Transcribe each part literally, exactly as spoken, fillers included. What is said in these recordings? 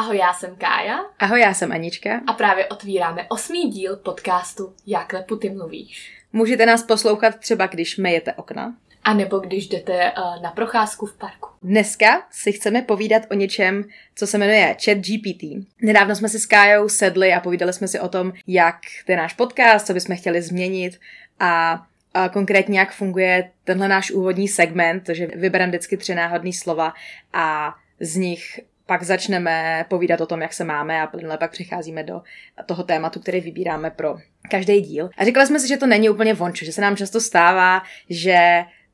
Ahoj, já jsem Kája. Ahoj, já jsem Anička. A právě otvíráme osmý díl podcastu Jak lepu ty mluvíš. Můžete nás poslouchat třeba, když myjete okna. A nebo když jdete uh, na procházku v parku. Dneska si chceme povídat o něčem, co se jmenuje ChatGPT. Nedávno jsme si s Kájou sedli a povídali jsme si o tom, jak ten náš podcast, co bychom chtěli změnit a... A konkrétně, jak funguje tenhle náš úvodní segment, to, že vybereme vždycky tři náhodný slova a z nich pak začneme povídat o tom, jak se máme a plně pak přicházíme do toho tématu, který vybíráme pro každý díl. A říkali jsme si, že to není úplně vončo, že se nám často stává, že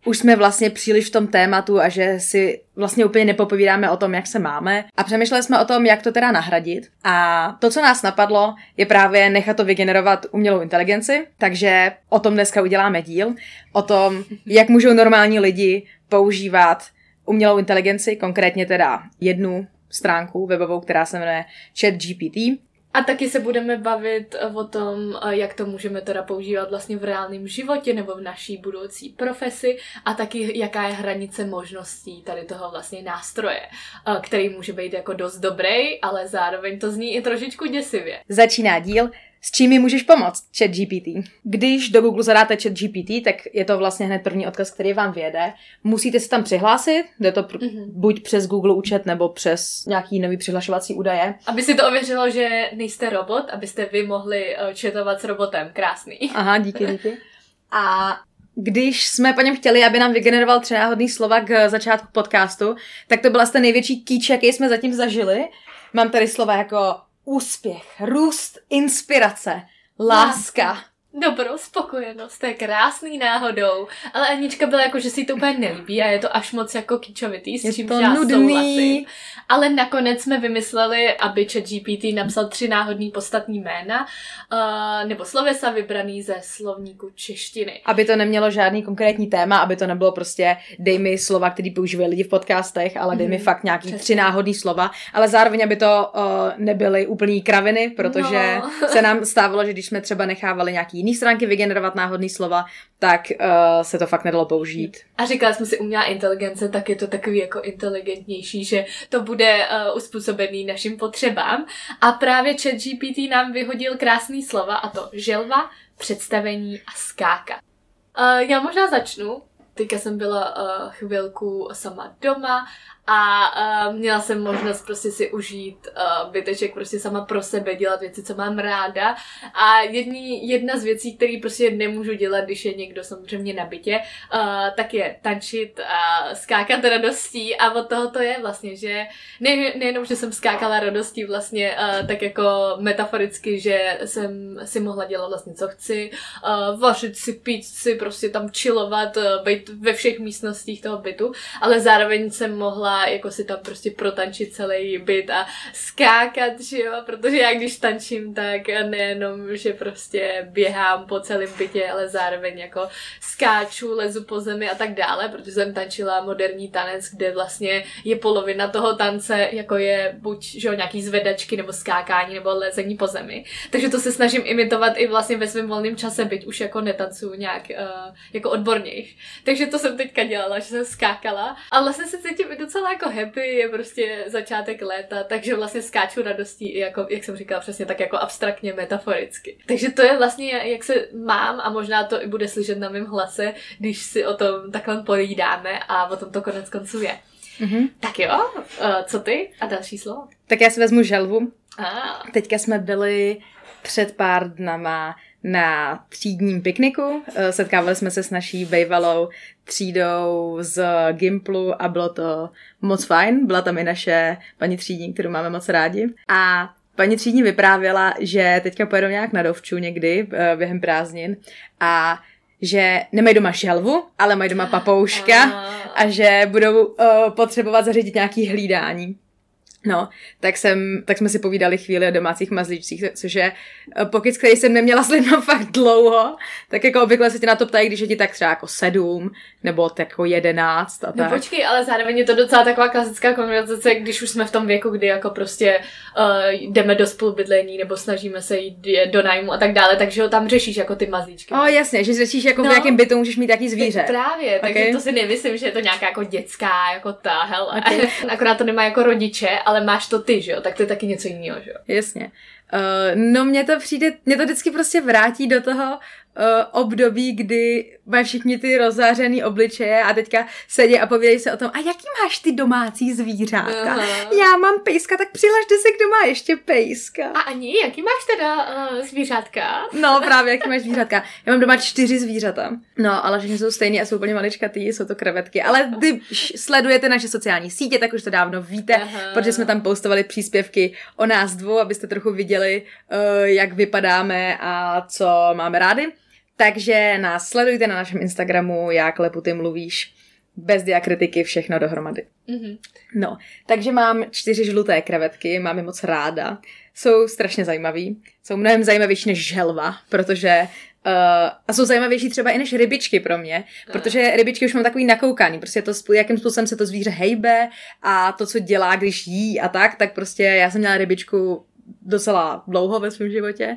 už jsme vlastně příliš v tom tématu a že si vlastně úplně nepopovídáme o tom, jak se máme. A přemýšleli jsme o tom, jak to teda nahradit. A to, co nás napadlo, je právě nechat to vygenerovat umělou inteligenci. Takže o tom dneska uděláme díl. O tom, jak můžou normální lidi používat umělou inteligenci, konkrétně teda jednu stránku webovou, která se jmenuje ChatGPT. A taky se budeme bavit o tom, jak to můžeme teda používat vlastně v reálném životě nebo v naší budoucí profesi a taky jaká je hranice možností tady toho vlastně nástroje, který může být jako dost dobrý, ale zároveň to zní i trošičku děsivě. Začíná díl. S čím mi můžeš pomoct, ChatGPT? Když do Google zadáte ChatGPT, tak je to vlastně hned první odkaz, který vám vyjede. Musíte se tam přihlásit, jde to pr- mm-hmm. buď přes Google účet, nebo přes nějaký nový přihlašovací údaje. Aby si to ověřilo, že nejste robot, abyste vy mohli chatovat s robotem. Krásný. Aha, díky, díky. A když jsme po něm chtěli, aby nám vygeneroval třeba náhodný slova k začátku podcastu, tak to byla ten největší kýč, jaký jsme zatím zažili. Mám tady slova jako... úspěch, růst, inspirace, láska. Dobrou spokojenost, to je krásný náhodou. Ale Anička byla jako, že si to úplně nelíbí a je to až moc jako kýčovitý, s čím já souhlasím. Ale nakonec jsme vymysleli, aby ChatGPT napsal tři náhodný podstatní jména uh, nebo slovesa vybraný ze slovníku češtiny. Aby to nemělo žádný konkrétní téma, aby to nebylo prostě dej mi slova, který používají lidi v podcastech, ale dej mm-hmm. mi fakt nějaký přesně. tři náhodný slova, ale zároveň, aby to uh, nebyly úplný kraviny, protože no. se nám stávalo, že když jsme třeba nechávali nějaký jiný stránky vygenerovat náhodný slova, tak uh, se to fakt nedalo použít. A říkala jsme si umělá inteligence, tak je to takový jako inteligentnější, že to bude uh, uspůsobený našim potřebám. A právě ChatGPT nám vyhodil krásný slova, a to želva, představení a skáka. Uh, já možná začnu. Teďka jsem byla uh, chvilku sama doma a uh, měla jsem možnost prostě si užít uh, byteček prostě sama pro sebe, dělat věci, co mám ráda. A jedný, jedna z věcí, které prostě nemůžu dělat, když je někdo samozřejmě na bytě, uh, tak je tančit a skákat radostí. A od toho to je vlastně, že ne, nejenom, že jsem skákala radostí vlastně uh, tak jako metaforicky, že jsem si mohla dělat vlastně, co chci, uh, vařit si, pít si, prostě tam chillovat, uh, být ve všech místnostích toho bytu, ale zároveň jsem mohla jako si tam prostě protančit celý byt a skákat, že jo, protože já když tančím, tak nejenom, že prostě běhám po celém bytě, ale zároveň jako skáču, lezu po zemi a tak dále, protože jsem tančila moderní tanec, kde vlastně je polovina toho tance, jako je buď, že jo, nějaký zvedačky, nebo skákání, nebo lezení po zemi. Takže to se snažím imitovat i vlastně ve svém volném čase, byť už jako netancuju nějak uh, jako odbornější. Takže to jsem teďka dělala, že jsem skákala. A vlastně se cítím docela jako happy, je prostě začátek léta, takže vlastně skáču radostí i jako, jak jsem říkala, přesně tak jako abstraktně, metaforicky. Takže to je vlastně, jak se mám a možná to i bude slyšet na mém hlase, když si o tom takhle povídáme a o tom to konec konců je. Mm-hmm. Tak jo, co ty? A další slovo? Tak já si vezmu želvu. Ah. Teďka jsme byli před pár dnama na třídním pikniku. Setkávali jsme se s naší bejvalou třídou z Gimplu a bylo to moc fajn. Byla tam i naše paní třídní, kterou máme moc rádi. A paní třídní vyprávěla, že teďka pojedou nějak na dovču někdy během prázdnin a že nemají doma želvu, ale mají doma papouška a že budou potřebovat zařídit nějaký hlídání. No, tak, jsem, tak jsme si povídali chvíli o domácích mazlíčcích, což je pokyc, který jsem neměla s lidmi fakt dlouho, tak jako obvykle se tě na to ptají, když je ti tak třeba jako sedm, nebo tak jako jedenáct a tak. No počkej, ale zároveň je to docela taková klasická konverzace, když už jsme v tom věku, kdy jako prostě uh, jdeme do spolubydlení, nebo snažíme se jít do nájmu a tak dále, takže ho tam řešíš jako ty mazlíčky. O, jasně, že řešíš jako no, v jakém bytu můžeš mít jaký zvíře. Právě, okay. Takže to si nemyslím, že je to nějaká jako dětská, jako ta, hele. Okay. Akorát to nemá jako rodiče, ale ale máš to ty, že jo? Tak to je taky něco jiného, že jo? Jasně. Uh, no mně to přijde, mě to vždycky prostě vrátí do toho uh, období, kdy mají všichni ty rozzářený obličeje a teďka sedí a povídají se o tom, a jaký máš ty domácí zvířátka? Aha. Já mám pejska, tak přihlašte se, kdo má ještě pejska. A ani, jaký máš teda uh, zvířátka? No právě, jaký máš zvířátka. Já mám doma čtyři zvířata. No, ale všichni jsou stejný a jsou úplně maličkatý, jsou to krevetky. Ale když sledujete naše sociální sítě, tak už to dávno víte, aha, protože jsme tam postovali příspěvky o nás dvou, abyste trochu viděli, jak vypadáme a co máme rádi. Takže nás sledujte na našem Instagramu, jak lepu ty mluvíš, bez diakritiky, všechno dohromady. Mm-hmm. No, takže mám čtyři žluté krevetky, mám je moc ráda. Jsou strašně zajímavý. Jsou mnohem zajímavější než želva, protože uh, a jsou zajímavější třeba i než rybičky pro mě, protože rybičky už mám takový nakoukaný, prostě to, jakým způsobem se to zvíře hejbe a to, co dělá, když jí a tak, tak prostě já jsem měla rybičku docela dlouho ve svém životě,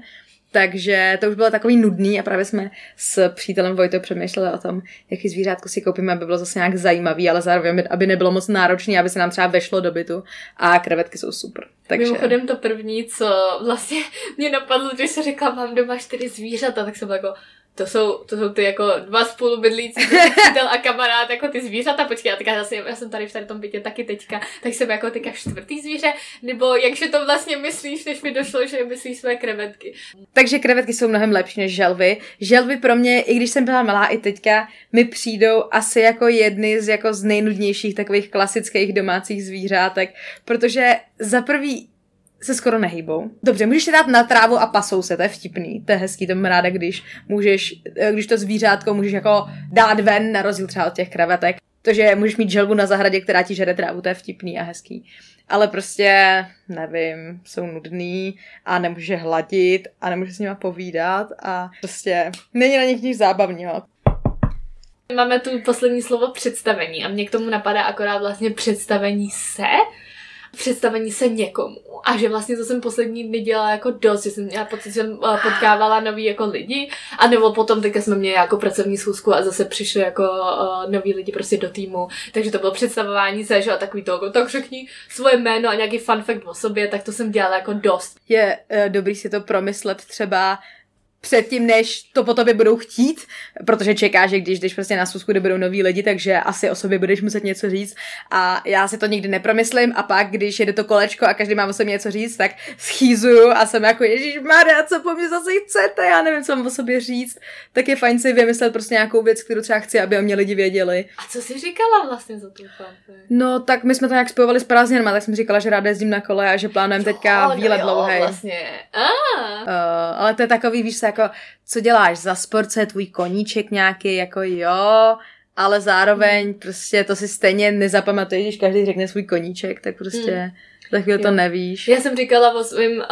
takže to už bylo takový nudný a právě jsme s přítelem Vojtou přemýšleli o tom, jaký zvířátko si koupíme, aby bylo zase nějak zajímavý, ale zároveň, aby nebylo moc náročný, aby se nám třeba vešlo do bytu a krevetky jsou super. Takže... Mimochodem to první, co vlastně mě napadlo, když jsem řekla, mám doma čtyři zvířata, tak jsem byla jako... To jsou, to jsou ty jako dva spolubydlící přítel a kamarád, jako ty zvířata, počkej, já, zase, já jsem tady v tady tom bytě taky teďka, tak jsem jako teďka čtvrtý zvíře, nebo jakže to vlastně myslíš, než mi došlo, že myslíš své krevetky. Takže krevetky jsou mnohem lepší než želvy. Želvy pro mě, i když jsem byla malá i teďka, mi přijdou asi jako jedny z, jako z nejnudnějších takových klasických domácích zvířátek, protože za prvý se skoro nehýbou. Dobře, můžeš se dát na trávu a pasou se, to je vtipný, to je hezký, to mám ráda, když můžeš, když to zvířátko můžeš jako dát ven, na rozdíl třeba od těch krevetek. To, že můžeš mít želvu na zahradě, která ti žere trávu, to je vtipný a hezký. Ale prostě, nevím, jsou nudný a nemůže hladit a nemůže s nima povídat a prostě není na nich nic zábavního. Máme tu poslední slovo představení a mě k tomu napadá akorát vlastně představení se, představení se někomu. A že vlastně to jsem poslední dny dělala jako dost, že jsem měla pocit, že jsem potkávala nový jako lidi, a nebo potom teďka jsme měli jako pracovní schůzku a zase přišli jako uh, noví lidi prostě do týmu, takže to bylo představování se, že a takový toho, tak řekni svoje jméno a nějaký fun fact o sobě, tak to jsem dělala jako dost. Je uh, dobrý si to promyslet třeba předtím, než to po tobě budou chtít, protože čeká, že když jdeš prostě na schůzku, kde budou noví lidi, takže asi o sobě budeš muset něco říct a já si to nikdy nepromyslím a pak, když jede to kolečko a každý má o sobě něco říct, tak schýzuju a jsem jako ježišmarja, co po mně zase chcete, já nevím, co mám o sobě říct, tak je fajn si vymyslet prostě nějakou věc, kterou třeba chci, aby o mě lidi věděli. A co jsi říkala vlastně za tu fanfare? No tak my jsme to nějak spojovali s prázdninama, tak jsem říkala, že ráda jezdím na kole a že plánujeme teďka výlet dlouhý. Vlastně. Ah. Uh, ale to je takový, víš, jako, co děláš za sport, co je tvůj koníček nějaký, jako jo, ale zároveň prostě to si stejně nezapamatuješ, když každý řekne svůj koníček, tak prostě hmm. za chvíli to nevíš. Já jsem říkala o svým uh,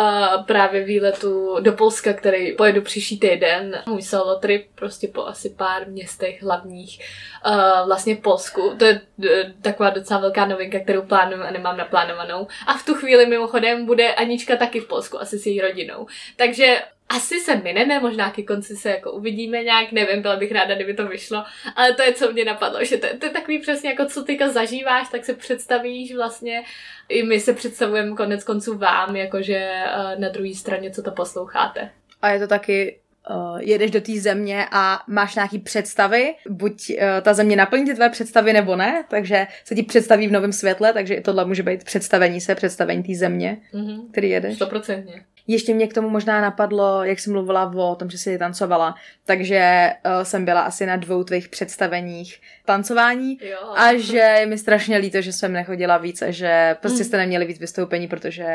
právě výletu do Polska, který pojedu příští týden. Můj solo trip prostě po asi pár městech hlavních uh, vlastně v Polsku. To je uh, taková docela velká novinka, kterou plánuju a nemám naplánovanou. A v tu chvíli mimochodem bude Anička taky v Polsku, asi s její rodinou. Takže asi se mineme, možná ke konci se jako uvidíme nějak, nevím, byla bych ráda, kdyby to vyšlo, ale to je, co mě napadlo, že to, to je takový přesně, jako co teďka zažíváš, tak se představíš vlastně, i my se představujeme konec konců vám, jakože na druhé straně, co to posloucháte. A je to taky, uh, jedeš do té země a máš nějaký představy, buď uh, ta země naplní ty tvé představy, nebo ne, takže se ti představí v novém světle, takže i tohle může být představení se, představení té země, mm-hmm. který jedeš. sto procent. Ještě mě k tomu možná napadlo, jak jsem mluvila o tom, že jsi tancovala, takže uh, jsem byla asi na dvou tvých představeních tancování, jo. A že je mi strašně líto, že jsem nechodila víc a že prostě jste neměli víc vystoupení, protože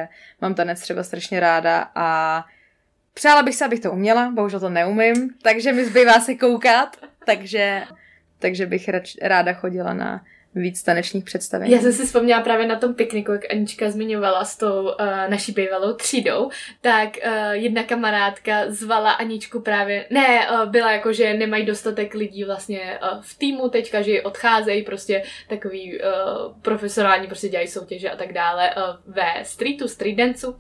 mám tanec třeba strašně ráda a přála bych se, abych to uměla, bohužel to neumím, takže mi zbývá se koukat, takže, takže bych rač, ráda chodila na víc tanečních představení. Já jsem si vzpomněla právě na tom pikniku, jak Anička zmiňovala s tou uh, naší bývalou třídou, tak uh, jedna kamarádka zvala Aničku právě, ne, uh, byla jako, že nemají dostatek lidí vlastně uh, v týmu teďka, že odcházejí prostě takový uh, profesionální, prostě dělají soutěže a tak dále uh, ve streetu, street danceu.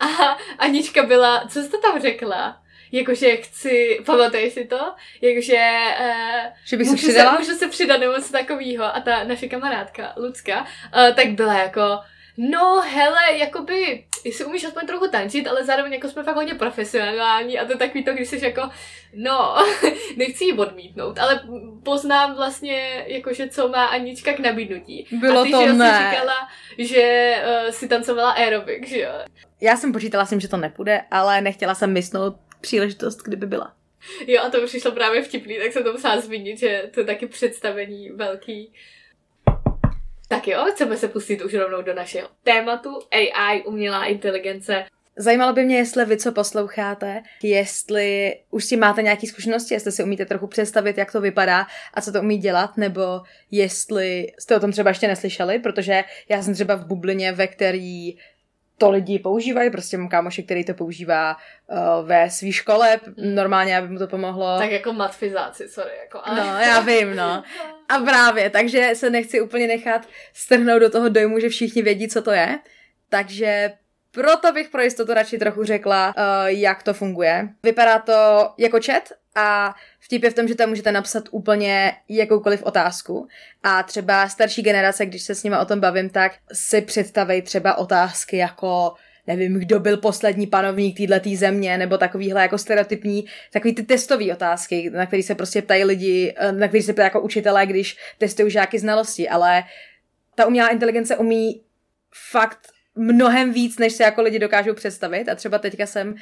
A Anička byla, co jste tam řekla? Jakože chci, pamatuješ si to? Jakože eh, že bych můžu, se se, můžu se přidat nebo co takovýho. A ta naše kamarádka, Lucka, eh, tak byla jako no hele, jakoby, jestli umíš aspoň trochu tančit, ale zároveň jako jsme fakt hodně profesionální a to takový to, když jsi jako, no, nechci ji odmítnout, ale poznám vlastně, jakože co má Anička k nabídnutí. Bylo a ty, to že ne. Jsi říkala, že uh, si tancovala aerobik, že jo? Já jsem počítala s tím, že to nepůjde, ale nechtěla jsem mysnout příležitost, kdyby byla. Jo, a to přišlo právě vtipný, tak jsem to musela zmínit, že to je taky představení velký. Tak jo, chceme se pustit už rovnou do našeho tématu A I, umělá inteligence. Zajímalo by mě, jestli vy, co posloucháte, jestli už si máte nějaké zkušenosti, jestli si umíte trochu představit, jak to vypadá a co to umí dělat, nebo jestli jste o tom třeba ještě neslyšeli, protože já jsem třeba v bublině, ve který to lidi používají, prostě mám kámoši, který to používá uh, ve svý škole, normálně, aby mu to pomohlo. Tak jako matfizáci, sorry, jako. Ale... No, já vím, no. A právě, takže se nechci úplně nechat strhnout do toho dojmu, že všichni vědí, co to je, takže proto bych pro jistotu radši trochu řekla, uh, jak to funguje. Vypadá to jako chat a vtip je v tom, že tam můžete napsat úplně jakoukoliv otázku a třeba starší generace, když se s nima o tom bavím, tak si představí třeba otázky jako, nevím, kdo byl poslední panovník této země, nebo takovýhle jako stereotypní, takový ty testové otázky, na který se prostě ptají lidi, na který se ptají jako učitelé, když testují žáky znalosti, ale ta umělá inteligence umí fakt mnohem víc, než se jako lidi dokážou představit. A třeba teďka jsem uh,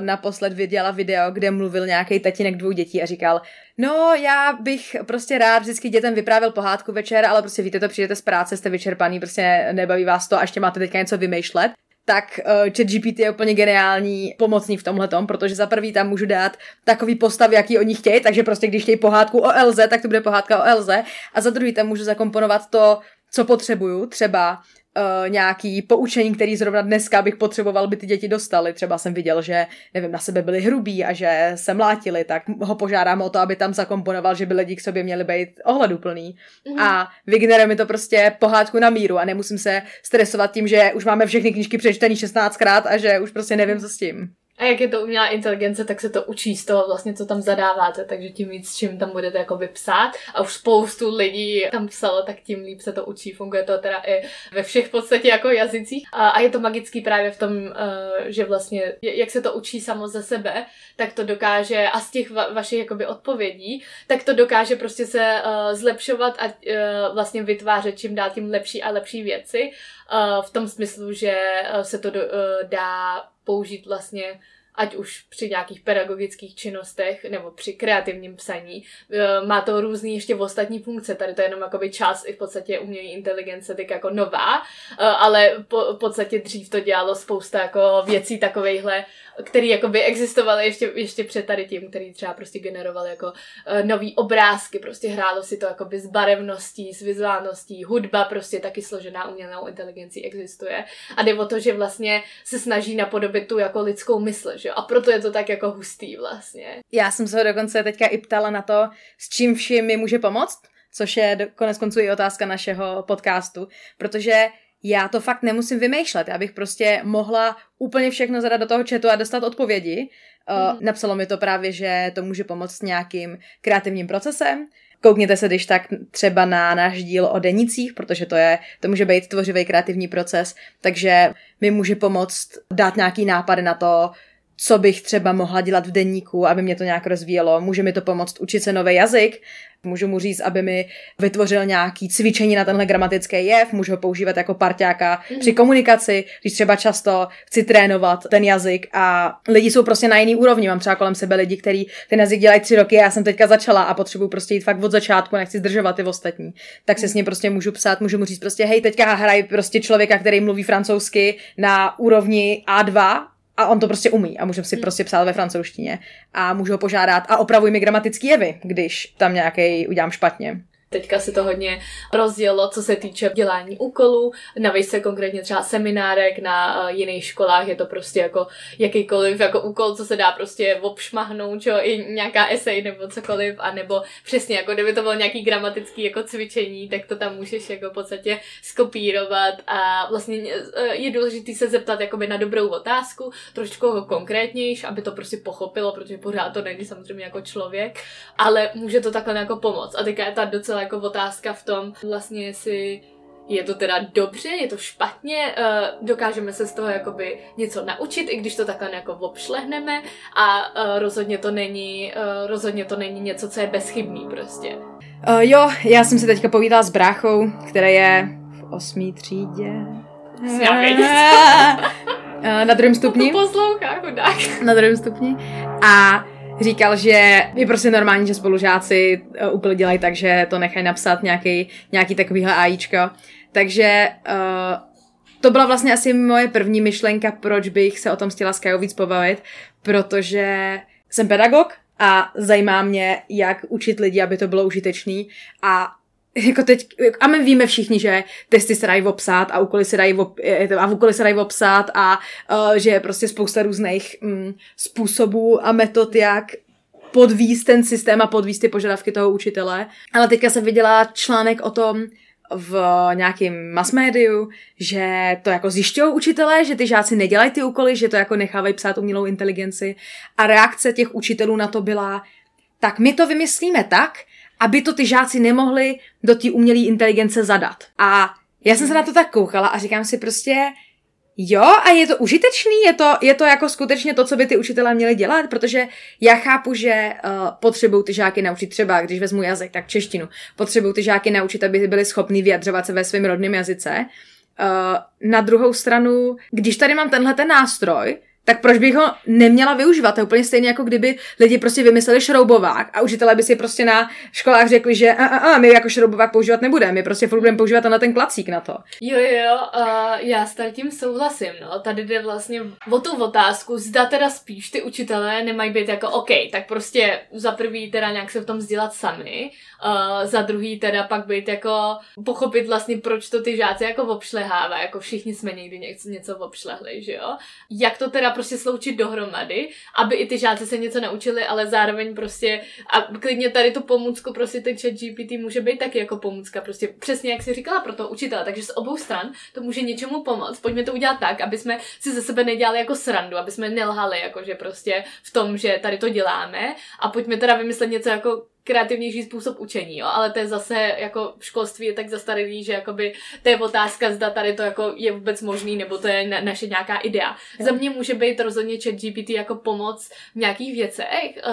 naposled viděla video, kde mluvil nějaký tatínek dvou dětí a říkal, no já bych prostě rád vždycky dětem vyprávěl pohádku večer, ale prostě víte to, přijdete z práce, jste vyčerpaný, prostě nebaví vás to a ještě máte teďka něco vymýšlet. Tak uh, ChatGPT je úplně geniální pomocník v tomhletom, protože za prvý tam můžu dát takový postav, jaký oni chtějí, takže prostě když chtějí pohádku o Elze, tak to bude pohádka o Elze. A za druhý tam můžu zakomponovat to, co potřebuju, třeba Uh, nějaký poučení, který zrovna dneska bych potřeboval, by ty děti dostaly. Třeba jsem viděl, že, nevím, na sebe byli hrubí a že se mlátili, tak ho požádám o to, aby tam zakomponoval, že by lidi k sobě měli být ohleduplný. Mm. A vygenere mi to prostě pohádku na míru a nemusím se stresovat tím, že už máme všechny knížky přečtený šestnáctkrát a že už prostě nevím, co s tím. A jak je to umělá inteligence, tak se to učí z toho vlastně, co tam zadáváte, takže tím víc, s čím tam budete jako vypsat. A už spoustu lidí tam psalo, tak tím líp se to učí. Funguje to teda i ve všech v podstatě jako jazycích. A, a je to magický právě v tom, že vlastně, jak se to učí samo ze sebe, tak to dokáže, a z těch va- vašich jakoby odpovědí, tak to dokáže prostě se zlepšovat a vlastně vytvářet čím dál tím lepší a lepší věci. V tom smyslu, že se to dá použít vlastně, ať už při nějakých pedagogických činnostech nebo při kreativním psaní. Má to různý ještě ostatní funkce, tady to je jenom jakoby část i v podstatě umělé inteligence, tak jako nová, ale po, v podstatě dřív to dělalo spousta jako věcí takovejhle, které jakoby existovaly ještě, ještě před tady tím, který třeba prostě generoval jako nový obrázky, prostě hrálo si to jakoby s barevností, s vizuálností, hudba prostě taky složená umělou inteligencí existuje a jde o to, že vlastně se snaží napodobit tu jako lidskou mysl, že? A proto je to tak jako hustý vlastně. Já jsem se ho dokonce teďka i ptala na to, s čím vším mi může pomoct, což je koneckonců i otázka našeho podcastu, protože já to fakt nemusím vymýšlet, já bych prostě mohla úplně všechno zadat do toho chatu a dostat odpovědi. Mm. Napsalo mi to právě, že to může pomoct nějakým kreativním procesem. Koukněte se, když tak třeba na náš díl o denících, protože to je, to může být tvořivý kreativní proces, takže mi může pomoct dát nějaký nápady na to, co bych třeba mohla dělat v deníku, aby mě to nějak rozvíjelo. Může mi to pomoct učit se nový jazyk, můžu mu říct, aby mi vytvořil nějaký cvičení na tenhle gramatický jev, můžu ho používat jako parťáka mm. při komunikaci, když třeba často chci trénovat ten jazyk a lidi jsou prostě na jiný úrovni. Mám třeba kolem sebe lidi, kteří ten jazyk dělají tři roky a já jsem teďka začala a potřebuju prostě jít fakt od začátku, nechci zdržovat ty ostatní. Tak se s ním prostě můžu psát, můžu mu říct prostě hej, teďka hraj prostě člověka, který mluví francouzsky na úrovni á dva. A on to prostě umí a můžu si prostě psát ve francouzštině a můžu ho požádat a opravuj mi gramatický jevy, když tam nějaký udělám špatně. Teďka se to hodně rozjelo, co se týče dělání úkolů, na výšce konkrétně třeba seminárek, na uh, jiných školách je to prostě jako jakýkoliv jako úkol, co se dá prostě obšmahnout, čo, i nějaká esej nebo cokoliv, a nebo přesně jako kdyby to bylo nějaký gramatický jako cvičení, tak to tam můžeš jako v podstatě skopírovat a vlastně je důležité se zeptat jakoby na dobrou otázku, trošku konkrétnější, aby to prostě pochopilo, protože pořád to není samozřejmě jako člověk, ale může to takhle jako pomoct. A teďka je ta docela jako otázka v tom, vlastně si je to teda dobře, je to špatně, dokážeme se z toho jakoby něco naučit, i když to takhle jako obšlehneme, a rozhodně to není, rozhodně to není něco, co je bezchybný prostě. Uh, jo, já jsem si teďka povídala s bráchou, která je v osmý třídě. Na druhém stupni. To poslouchá, chudák. Na druhém stupni. A říkal, že je prostě normální, že spolužáci úplně dělají tak, že to nechají napsat nějaký, nějaký takovýhle AIčko. Takže uh, to byla vlastně asi moje první myšlenka, proč bych se o tom chtěla s Kajou víc pobavit, protože jsem pedagog a zajímá mě, jak učit lidi, aby to bylo užitečný. A jako teď, a my víme všichni, že testy se dají obsát a úkoly se dají, ob, a úkoly se dají obsát a uh, že je prostě spousta různých mm, způsobů a metod, jak podvíst ten systém a podvíst ty požadavky toho učitele. Ale teďka jsem viděla článek o tom v nějakém masmédiu, že to jako zjišťují učitelé, že ty žáci nedělají ty úkoly, že to jako nechávají psát umělou inteligenci. A reakce těch učitelů na to byla, tak my to vymyslíme tak, aby to ty žáci nemohli do té umělé inteligence zadat. A já jsem se na to tak koukala a říkám si prostě, jo, a je to užitečný, je to, je to jako skutečně to, co by ty učitelé měli dělat, protože já chápu, že uh, potřebují ty žáky naučit třeba, když vezmu jazyk, tak češtinu, potřebují ty žáky naučit, aby byli schopní vyjadřovat se ve svém rodném jazyce. Uh, na druhou stranu, když tady mám tenhle ten nástroj, tak proč bych ho neměla využívat? To je úplně stejně, jako kdyby lidi prostě vymysleli šroubovák a učitelé by si prostě na školách řekli, že a, a, a, my jako šroubovák používat nebudeme, my prostě furt budeme používat na ten klacík na to. Jo, jo, uh, já s tím souhlasím, no. Tady jde vlastně o tu otázku, zda teda spíš ty učitelé nemají být jako OK, tak prostě za prvý teda nějak se v tom vzdělat sami, uh, za druhý teda pak být jako pochopit vlastně, proč to ty žáci jako obšlehává, jako všichni jsme někdy něco, něco obšlehli, že jo? Jak to teda prostě sloučit dohromady, aby i ty žáci se něco naučili, ale zároveň prostě a klidně tady tu pomůcku prostě ten ChatGPT může být taky jako pomůcka prostě přesně jak jsi říkala pro toho učitele, takže z obou stran to může něčemu pomoct. Pojďme to udělat tak, aby jsme si ze sebe nedělali jako srandu, aby jsme nelhali jakože prostě v tom, že tady to děláme a pojďme teda vymyslet něco jako kreativnější způsob učení, jo, ale to je zase jako v školství je tak zastaralý, že jakoby to je otázka, zda tady to jako je vůbec možný, nebo to je na, naše nějaká idea. Jo. Za mě může být rozhodně ChatGPT jako pomoc v nějakých věcech,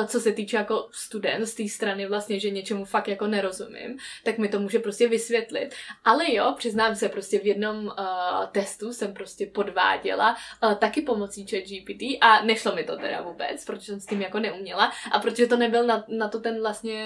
co se týče jako student z té strany vlastně, že něčemu fakt jako nerozumím, tak mi to může prostě vysvětlit. Ale jo, přiznám se, prostě v jednom uh, testu jsem prostě podváděla uh, taky pomocí ChatGPT a nešlo mi to teda vůbec, protože jsem s tím jako neuměla a protože to nebyl na, na to ten vlastně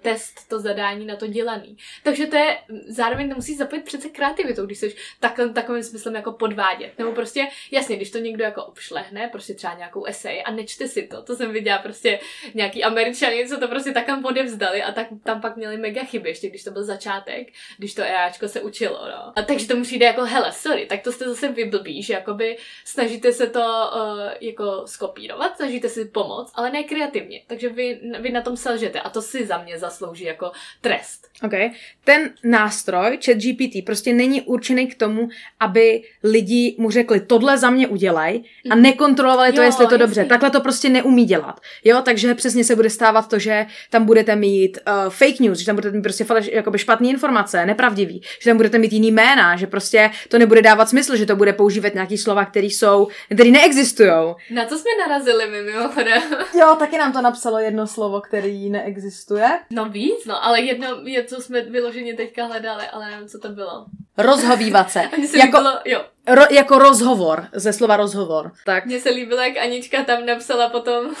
test, to zadání na to dělaný. Takže to je, zároveň to musíš zapojit přece kreativitou, když jsi takhle, takovým smyslem jako podvádět. Nebo prostě, jasně, když to někdo jako obšlehne, prostě třeba nějakou esej a nečte si to. To jsem viděla prostě nějaký Američané, co to prostě takhle odevzdali a tak tam pak měli mega chyby, ještě když to byl začátek, když to EAčko se učilo, no. A takže to musí jít jako, hele, sorry, tak to jste zase vyblbí, že jakoby snažíte se to uh, jako skopírovat, snažíte si pomoct, ale ne kreativně. Takže vy, vy na tom selžete a to si za mě zaslouží jako trest. Okay. Ten nástroj ChatGPT prostě není určený k tomu, aby lidi mu řekli, tohle za mě udělej a nekontrolovali to, jo, jestli to jasný. Dobře. Takhle to prostě neumí dělat. Jo, takže přesně se bude stávat to, že tam budete mít uh, fake news, že tam budete mít prostě jakoby špatné informace, nepravdivý, že tam budete mít jiný jména, že prostě to nebude dávat smysl, že to bude používat nějaký slova, které jsou, které neexistujou. Na co jsme narazili my mimochodem? Jo, taky nám to napsalo jedno slovo, které neexistuje. No víc, no, ale jedno, co jsme vyloženě teďka hledali, ale nevím, co to bylo. Rozhovívat se. Mně se jako, líbilo, jo. Ro, jako rozhovor, ze slova rozhovor. Tak. Mně se líbilo, jak Anička tam napsala potom, uh,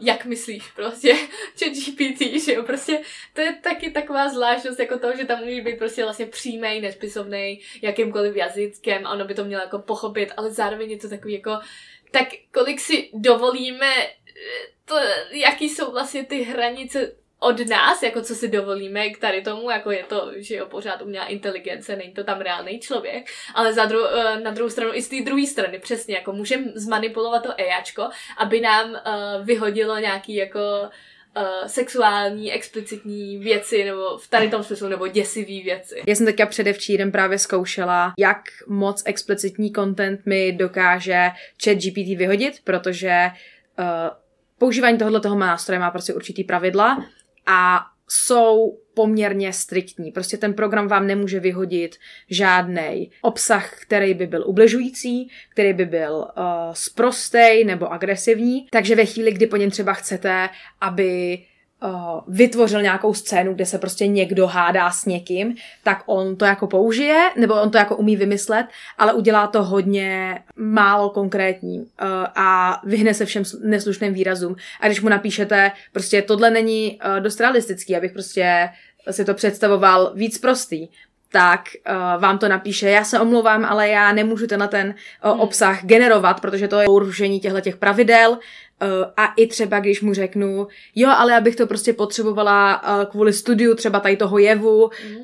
jak myslíš prostě, ChatGPT, že jo, prostě to je taky taková zvláštnost jako toho, že tam může být prostě vlastně přímej, nespisovnej, jakýmkoliv jazykem, a ono by to mělo jako pochopit, ale zároveň je to takový jako, tak kolik si dovolíme, to, jaký jsou vlastně ty hranice od nás, jako co si dovolíme k tady tomu, jako je to, že jo, pořád umělá inteligence, není to tam reálný člověk, ale za dru, na druhou stranu i z té druhé strany, přesně, jako můžeme zmanipulovat to EAčko, aby nám uh, vyhodilo nějaký jako Uh, sexuální, explicitní věci, nebo v tady tom smyslu, nebo děsivý věci. Já jsem teďka předevčírem právě zkoušela, jak moc explicitní content mi dokáže ChatGPT vyhodit, protože uh, používání tohoto nástroje má prostě určitý pravidla a jsou poměrně striktní. Prostě ten program vám nemůže vyhodit žádnej obsah, který by byl ubližující, který by byl uh, sprostej nebo agresivní. Takže ve chvíli, kdy po něm třeba chcete, aby vytvořil nějakou scénu, kde se prostě někdo hádá s někým, tak on to jako použije, nebo on to jako umí vymyslet, ale udělá to hodně málo konkrétní a vyhne se všem neslušným výrazům. A když mu napíšete, prostě tohle není dost realistický, abych prostě si to představoval víc prostý, tak vám to napíše, já se omlouvám, ale já nemůžu tenhle ten obsah generovat, protože to je porušení těchto pravidel. A i třeba, když mu řeknu, jo, ale já bych to prostě potřebovala kvůli studiu třeba tady toho jevu, mm.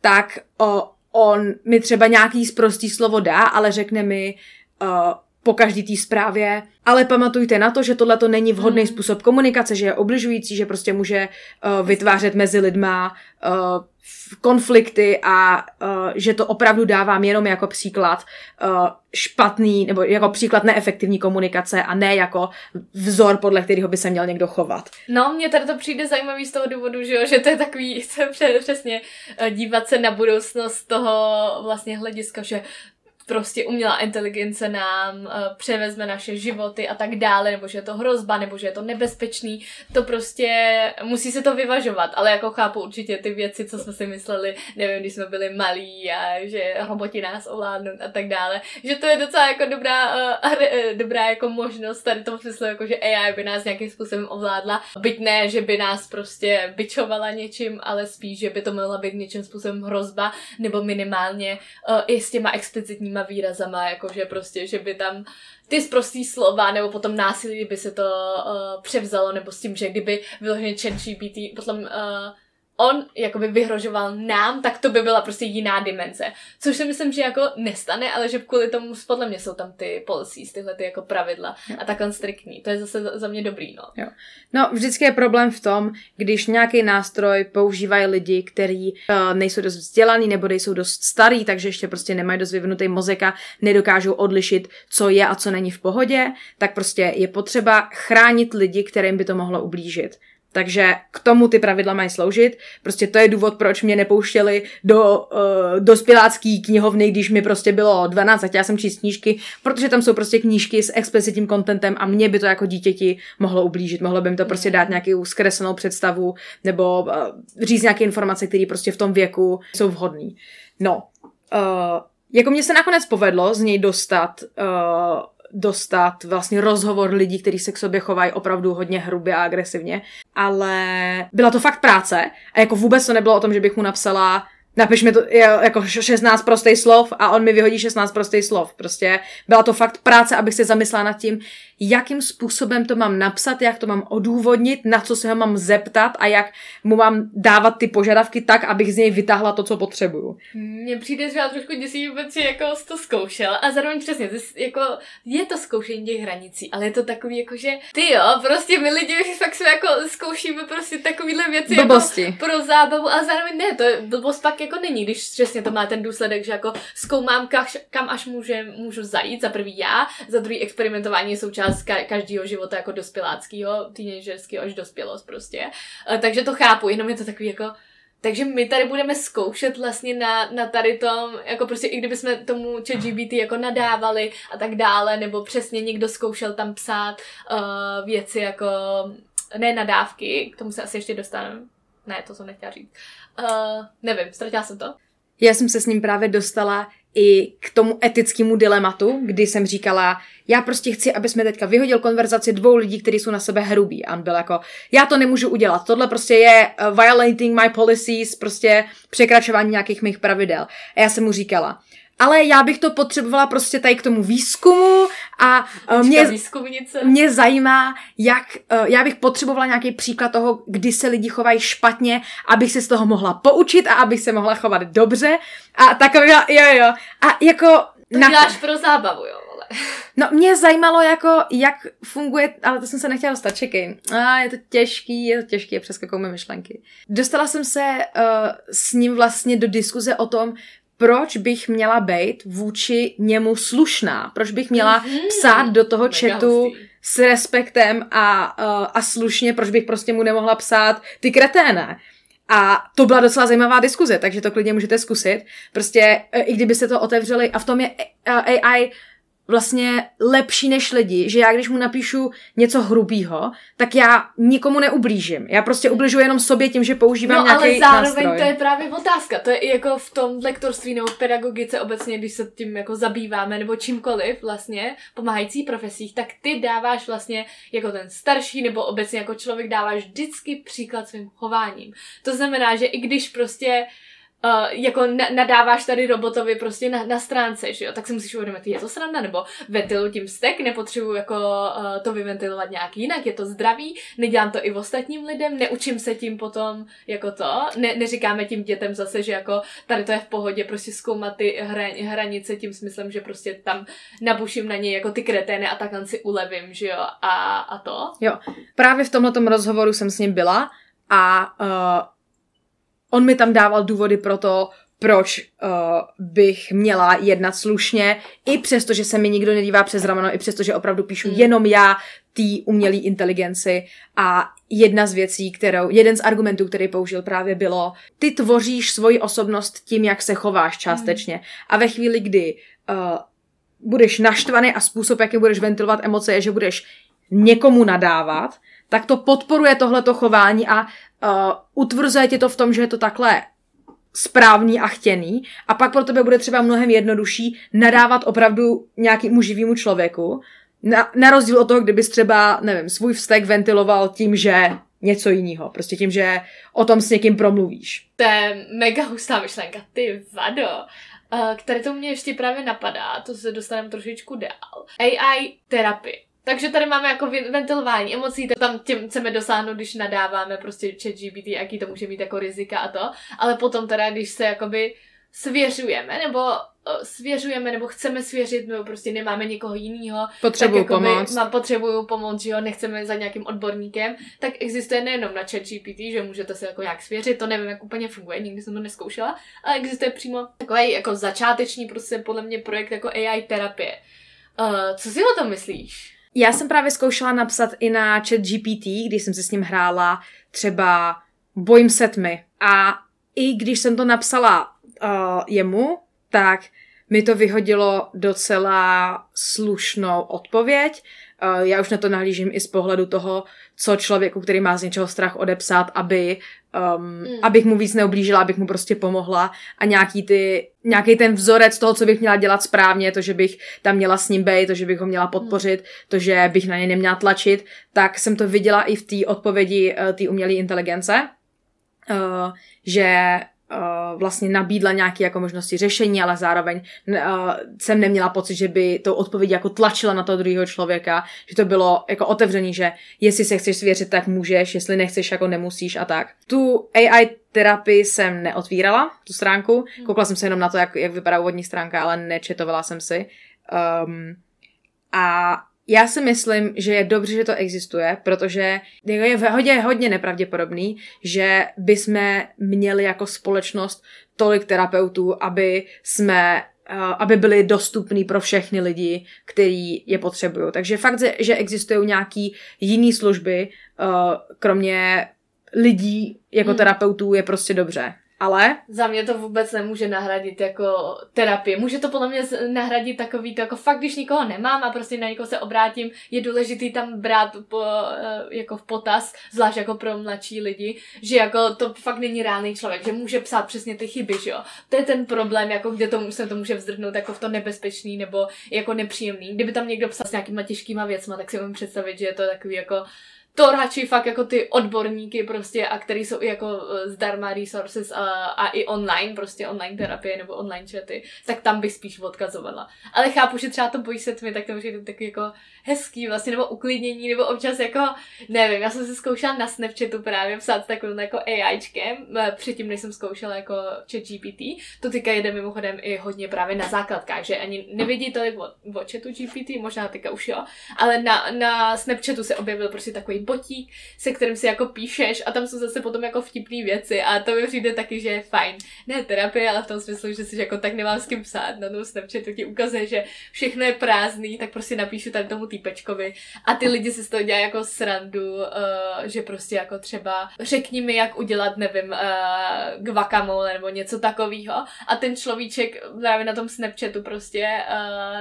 tak on mi třeba nějaký sprostý slovo dá, ale řekne mi po každý té zprávě, ale pamatujte na to, že tohle to není vhodný mm. způsob komunikace, že je obližující, že prostě může vytvářet mezi lidma konflikty a že to opravdu dávám jenom jako příklad špatný, nebo jako příklad neefektivní komunikace a ne jako vzor, podle kterého by se měl někdo chovat. No, mně tady to přijde zajímavý z toho důvodu, že, jo, že to je takový, přesně dívat se na budoucnost toho vlastně hlediska, že prostě umělá inteligence nám převezme naše životy a tak dále, nebo že je to hrozba, nebo že je to nebezpečný, to prostě musí se to vyvažovat, ale jako chápu určitě ty věci, co jsme si mysleli, nevím, když jsme byli malí a že roboti nás ovládnou a tak dále, že to je docela jako dobrá, uh, dobrá jako možnost tady tomu smyslu, jako že A I by nás nějakým způsobem ovládla, byť ne, že by nás prostě bičovala něčím, ale spíš, že by to mohla být něčím způsobem hrozba, nebo minimálně uh, i s těma explicitní výrazama, jakože prostě, že by tam ty zprostý slova, nebo potom násilí by se to uh, převzalo, nebo s tím, že kdyby vyloženě ChatGPT potom uh, on jakoby vyhrožoval nám, tak to by byla prostě jiná dimenze. Což si myslím, že jako nestane, ale že kvůli tomu podle mě jsou tam ty policies, tyhle ty jako pravidla a takhle striktní. To je zase za mě dobrý, no. Jo. No, vždycky je problém v tom, když nějaký nástroj používají lidi, kteří uh, nejsou dost vzdělaný nebo nejsou dost starý, takže ještě prostě nemají dost vyvinutý mozek a nedokážou odlišit, co je a co není v pohodě, tak prostě je potřeba chránit lidi, kterým by to mohlo ublížit. Takže k tomu ty pravidla mají sloužit. Prostě to je důvod, proč mě nepouštěli do uh, dospělácký knihovny, když mi prostě bylo dvanáct a chtěla jsem číst knížky, protože tam jsou prostě knížky s explicitním contentem a mě by to jako dítěti mohlo ublížit. Mohlo by mi to prostě dát nějakou zkreslenou představu nebo uh, říct nějaké informace, které prostě v tom věku jsou vhodné. No, uh, jako mně se nakonec povedlo z něj dostat... Uh, dostat vlastně rozhovor lidí, kteří se k sobě chovají opravdu hodně hrubě a agresivně, ale byla to fakt práce a jako vůbec to nebylo o tom, že bych mu napsala napiš mi to jako šestnáct prostých slov a on mi vyhodí šestnáct prostých slov. Prostě byla to fakt práce, abych se zamyslela nad tím, jakým způsobem to mám napsat, jak to mám odůvodnit, na co se ho mám zeptat a jak mu mám dávat ty požadavky tak, abych z něj vytáhla to, co potřebuju. Mně přijde, že já trošku děsí vůbec, že jako jsi to zkoušel a zároveň přesně, jako je to zkoušení těch hranicí, ale je to takový jako, že ty jo, prostě my lidi fakt jsme jako zkoušíme prostě takovýhle věci jako pro zábavu a zároveň ne, to je blbost pak jako není, když přesně to má ten důsledek, že jako zkoumám, kam až můžem, můžu zajít, za prvý já, za druhý experimentování je součást ka- každého života jako dospěláckého, teenagerského až dospělost prostě. Takže to chápu, jenom je to takový jako, takže my tady budeme zkoušet vlastně na, na tady tom, jako prostě i kdyby jsme tomu ChatGPT jako nadávali a tak dále, nebo přesně někdo zkoušel tam psát uh, věci jako, ne nadávky, k tomu se asi ještě dostaneme. Ne, to jsem nechtěla říct. Uh, nevím, ztratila jsem to. Já jsem se s ním právě dostala i k tomu etickému dilematu, kdy jsem říkala, já prostě chci, aby jsme teďka vyhodil konverzaci dvou lidí, kteří jsou na sebe hrubí. A on byl jako, já to nemůžu udělat, tohle prostě je violating my policies, prostě překračování nějakých mých pravidel. A já jsem mu říkala, ale já bych to potřebovala prostě tady k tomu výzkumu a mě, mě zajímá, jak, já bych potřebovala nějaký příklad toho, kdy se lidi chovají špatně, abych se z toho mohla poučit a abych se mohla chovat dobře a takový, jo, jo, a jako... To na... děláš pro zábavu, jo, vole. No, mě zajímalo, jako, jak funguje, ale to jsem se nechtěla dostat, čekej. A, je to těžký, je to těžký, přeskakuju mi myšlenky. Dostala jsem se uh, s ním vlastně do diskuze o tom, proč bych měla být vůči němu slušná, proč bych měla psát do toho chatu s respektem a, a slušně, proč bych prostě mu nemohla psát ty kreténe. A to byla docela zajímavá diskuze, takže to klidně můžete zkusit. Prostě i kdyby se to otevřeli, a v tom je A I vlastně lepší než lidi, že já když mu napíšu něco hrubýho, tak já nikomu neublížím. Já prostě ubližuji jenom sobě tím, že používám no, nějaký nástroj. No ale zároveň to je právě otázka. To je i jako v tom lektorství nebo pedagogice obecně, když se tím jako zabýváme nebo čímkoliv vlastně pomáhající profesích, tak ty dáváš vlastně jako ten starší nebo obecně jako člověk dáváš vždycky příklad svým chováním. To znamená, že i když prostě Uh, jako na, nadáváš tady robotovi prostě na, na stránce, že jo, tak si musíš uvědomit, je to sranda, nebo ventiluju tím vztek, nepotřebuju jako uh, to vyventilovat nějak jinak, je to zdravý, nedělám to i ostatním lidem, neučím se tím potom jako to, ne, neříkáme tím dětem zase, že jako tady to je v pohodě, prostě zkoumat ty hra, hranice tím smyslem, že prostě tam nabuším na něj jako ty kretény a takhle si ulevím, že jo, a, a to. Jo, právě v tomhletom rozhovoru jsem s ním byla a uh... on mi tam dával důvody pro to, proč uh, bych měla jednat slušně, i přesto, že se mi nikdo nedívá přes rameno, i přesto, že opravdu píšu mm. jenom já tý umělý inteligenci. A jedna z věcí, kterou, jeden z argumentů, který použil právě bylo, ty tvoříš svoji osobnost tím, jak se chováš částečně. Mm. A ve chvíli, kdy uh, budeš naštvaný a způsob, jaký budeš ventilovat emoce, je, že budeš někomu nadávat, tak to podporuje tohleto chování a uh, utvrzuje tě to v tom, že je to takhle správný a chtěný a pak pro tebe bude třeba mnohem jednodušší nadávat opravdu nějakému živému člověku, na, na rozdíl od toho, kdybys třeba, nevím, svůj vztek ventiloval tím, že něco jiného, prostě tím, že o tom s někým promluvíš. To je mega hustá myšlenka, ty vado. Uh, které to mě ještě právě napadá, to se dostaneme trošičku dál. A I terapie. Takže tady máme jako ventilování emocí, tam těm chceme dosáhnout, když nadáváme prostě ChatGPT, jaký to může mít jako rizika a to, ale potom teda, když se jakoby svěřujeme, nebo svěřujeme, nebo chceme svěřit, nebo prostě nemáme někoho jinýho, potřebuju pomoc. Má, potřebuju pomoc, že jo, nechceme za nějakým odborníkem, tak existuje nejenom na ChatGPT, že můžete se jako nějak svěřit, to nevím, jak úplně funguje, nikdy jsem to neskoušela, ale existuje přímo takový jako začáteční prostě podle mě projekt jako A I terapie. Uh, co si o tom myslíš? Já jsem právě zkoušela napsat i na ChatGPT, když jsem se s ním hrála třeba bojím se tmy. A i když jsem to napsala uh, jemu, tak mi to vyhodilo docela slušnou odpověď. Uh, já už na to nahlížím i z pohledu toho, co člověku, který má z něčeho strach, odepsat, aby, um, mm. abych mu víc neublížila, abych mu prostě pomohla. A nějaký ty, nějaký ten vzorec toho, co bych měla dělat správně, to, že bych tam měla s ním bejt, to, že bych ho měla podpořit, mm. to, že bych na ně neměla tlačit, tak jsem to viděla i v té odpovědi uh, té umělé inteligence, uh, že vlastně nabídla nějaké jako možnosti řešení, ale zároveň uh, jsem neměla pocit, že by tou odpovědí jako tlačila na toho druhého člověka, že to bylo jako otevřený, že jestli se chceš svěřit, tak můžeš, jestli nechceš, jako nemusíš a tak. Tu A I terapii jsem neotvírala, tu stránku, koukala jsem se jenom na to, jak, jak vypadá úvodní stránka, ale nečetovala jsem si. Um, a já si myslím, že je dobře, že to existuje, protože je hodně, hodně nepravděpodobný, že bychom měli jako společnost tolik terapeutů, aby jsme, aby byli dostupní pro všechny lidi, kteří je potřebují. Takže fakt, že existují nějaké jiné služby, kromě lidí jako terapeutů, je prostě dobře. Ale za mě to vůbec nemůže nahradit jako terapii. Může to podle mě nahradit takový to, jako fakt, když nikoho nemám a prostě na někoho se obrátím, je důležitý tam brát po, jako v potaz, zvlášť jako pro mladší lidi, že jako to fakt není reálný člověk, že může psát přesně ty chyby, že jo. To je ten problém, jako kde to, se to může vzdrhnout jako v to nebezpečný nebo jako nepříjemný. Kdyby tam někdo psal s nějakýma těžkýma věcma, tak si umím představit, že je to takový jako to radši fakt jako ty odborníky prostě a který jsou i jako zdarma resources a, a i online, prostě online terapie nebo online chaty, tak tam bych spíš odkazovala. Ale chápu, že třeba to bojí se tmy, tak to může být takový jako hezký vlastně, nebo uklidnění, nebo občas jako, nevím, já jsem si zkoušela na Snapchatu právě psát takovým jako AIčkem, předtím než jsem zkoušela jako ChatGPT, to teďka jede mimochodem i hodně právě na základkách, že ani nevědí tolik o, o chatu G P T, možná teďka už jo, ale na, na Snapchatu se objevil prostě takový botík, se kterým si jako píšeš a tam jsou zase potom jako vtipné věci a to mi přijde taky, že je fajn. Ne terapie, ale v tom smyslu, že si jako tak nemám s kým psát, na tom Snapchatu ti ukazuje, že všechno je prázdný, tak prostě napíšu tady tomu týpečkovi a ty lidi si z toho dělají jako srandu, uh, že prostě jako třeba řekni mi, jak udělat, nevím, uh, guacamole nebo něco takového a ten človíček právě na tom Snapchatu prostě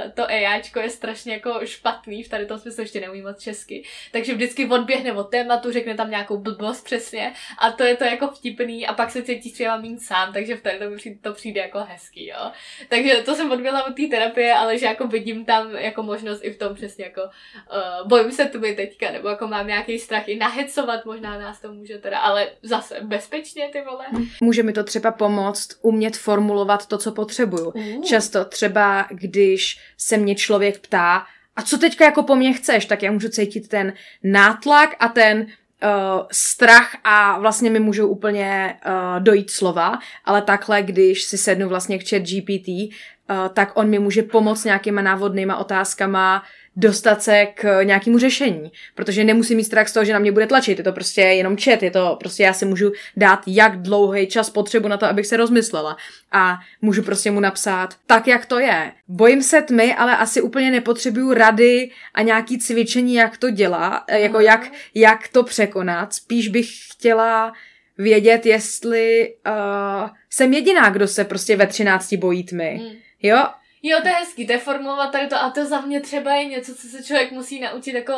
uh, to AIčko je strašně jako špatný, v tady tom smyslu ještě neumí moc česky, takže vždycky odběhne od tématu, řekne tam nějakou blbost přesně a to je to jako vtipný a pak se cítí třeba míň sám, takže v tady to přijde, to přijde jako hezký, jo. Takže to jsem odběhla od té terapie, ale že jako vidím tam jako možnost i v tom přesně jako uh, bojím se tmy teďka, nebo jako mám nějaký strach i nahecovat, možná nás to může teda, ale zase bezpečně ty vole. Může mi to třeba pomoct umět formulovat to, co potřebuju. Uh. Často třeba, když se mě člověk ptá, a co teďka jako po mně chceš, tak já můžu cítit ten nátlak a ten uh, strach a vlastně mi můžou úplně uh, dojít slova, ale takhle, když si sednu vlastně k ChatGPT, uh, tak on mi může pomoct nějakýma návodnýma otázkama dostat se k nějakému řešení, protože nemusím mít strach z toho, že na mě bude tlačit, je to prostě jenom chat, je to prostě já si můžu dát jak dlouhý čas potřebu na to, abych se rozmyslela a můžu prostě mu napsat tak, jak to je. Bojím se tmy, ale asi úplně nepotřebuju rady a nějaký cvičení, jak to dělá, jako jak, jak to překonat, spíš bych chtěla vědět, jestli uh, jsem jediná, kdo se prostě ve třinácti bojí tmy, jo? Jo, to je hezký, to je formulovat tady to a to za mě třeba je něco, co se člověk musí naučit jako,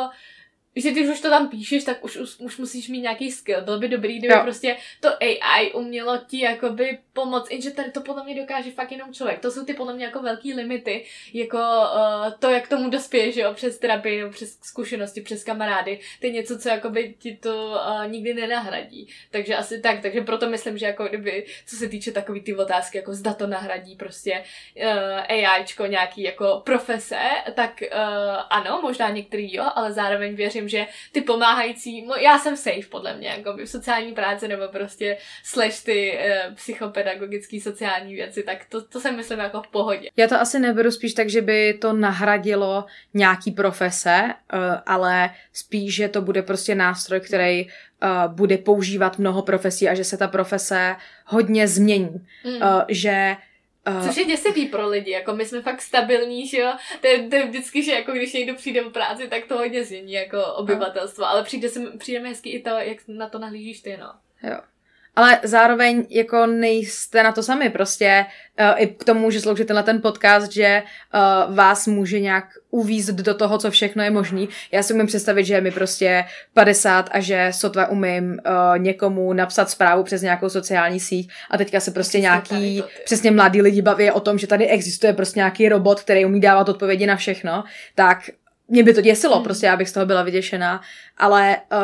že když už to tam píšeš, tak už, už musíš mít nějaký skill. Bylo by dobrý, kdyby no. prostě to A I umělo ti jakoby pomoct, jenže tady to podle mě dokáže fakt jenom člověk. To jsou ty podle mě jako velký limity, jako uh, to, jak tomu dospěješ, jo, přes terapii nebo přes zkušenosti, přes kamarády. To je něco, co jakoby ti to uh, nikdy nenahradí. Takže asi tak, takže proto myslím, že jako kdyby, co se týče takový ty otázky, jako zda to nahradí prostě uh, AIčko nějaký jako profese, tak uh, ano, možná některý jo, ale zároveň věřím, že ty pomáhající, já jsem safe podle mě, jako v sociální práci nebo prostě slash ty e, psychopedagogické sociální věci, tak to, to jsem myslím jako v pohodě. Já to asi neberu spíš tak, že by to nahradilo nějaký profese, ale spíš, že to bude prostě nástroj, který bude používat mnoho profesí a že se ta profese hodně změní. Mm. Že Uh, což je děsivý pro lidi, jako my jsme fakt stabilní, že jo, to je, to je vždycky, že jako když někdo přijde v práci, tak to hodně změní jako obyvatelstvo, ale přijde, sem, přijde mi hezky i to, jak na to nahlížíš ty, no. Jo. Ale zároveň jako nejste na to sami prostě, uh, i k tomu může sloužit tenhle ten podcast, že uh, vás může nějak uvízt do toho, co všechno je možný. Já si umím představit, že je mi prostě padesát a že sotva umím uh, někomu napsat zprávu přes nějakou sociální síť a teďka se prostě nějaký, to, přesně mladí lidi baví o tom, že tady existuje prostě nějaký robot, který umí dávat odpovědi na všechno, tak mě by to děsilo, hmm. prostě já bych z toho byla vyděšená, ale uh,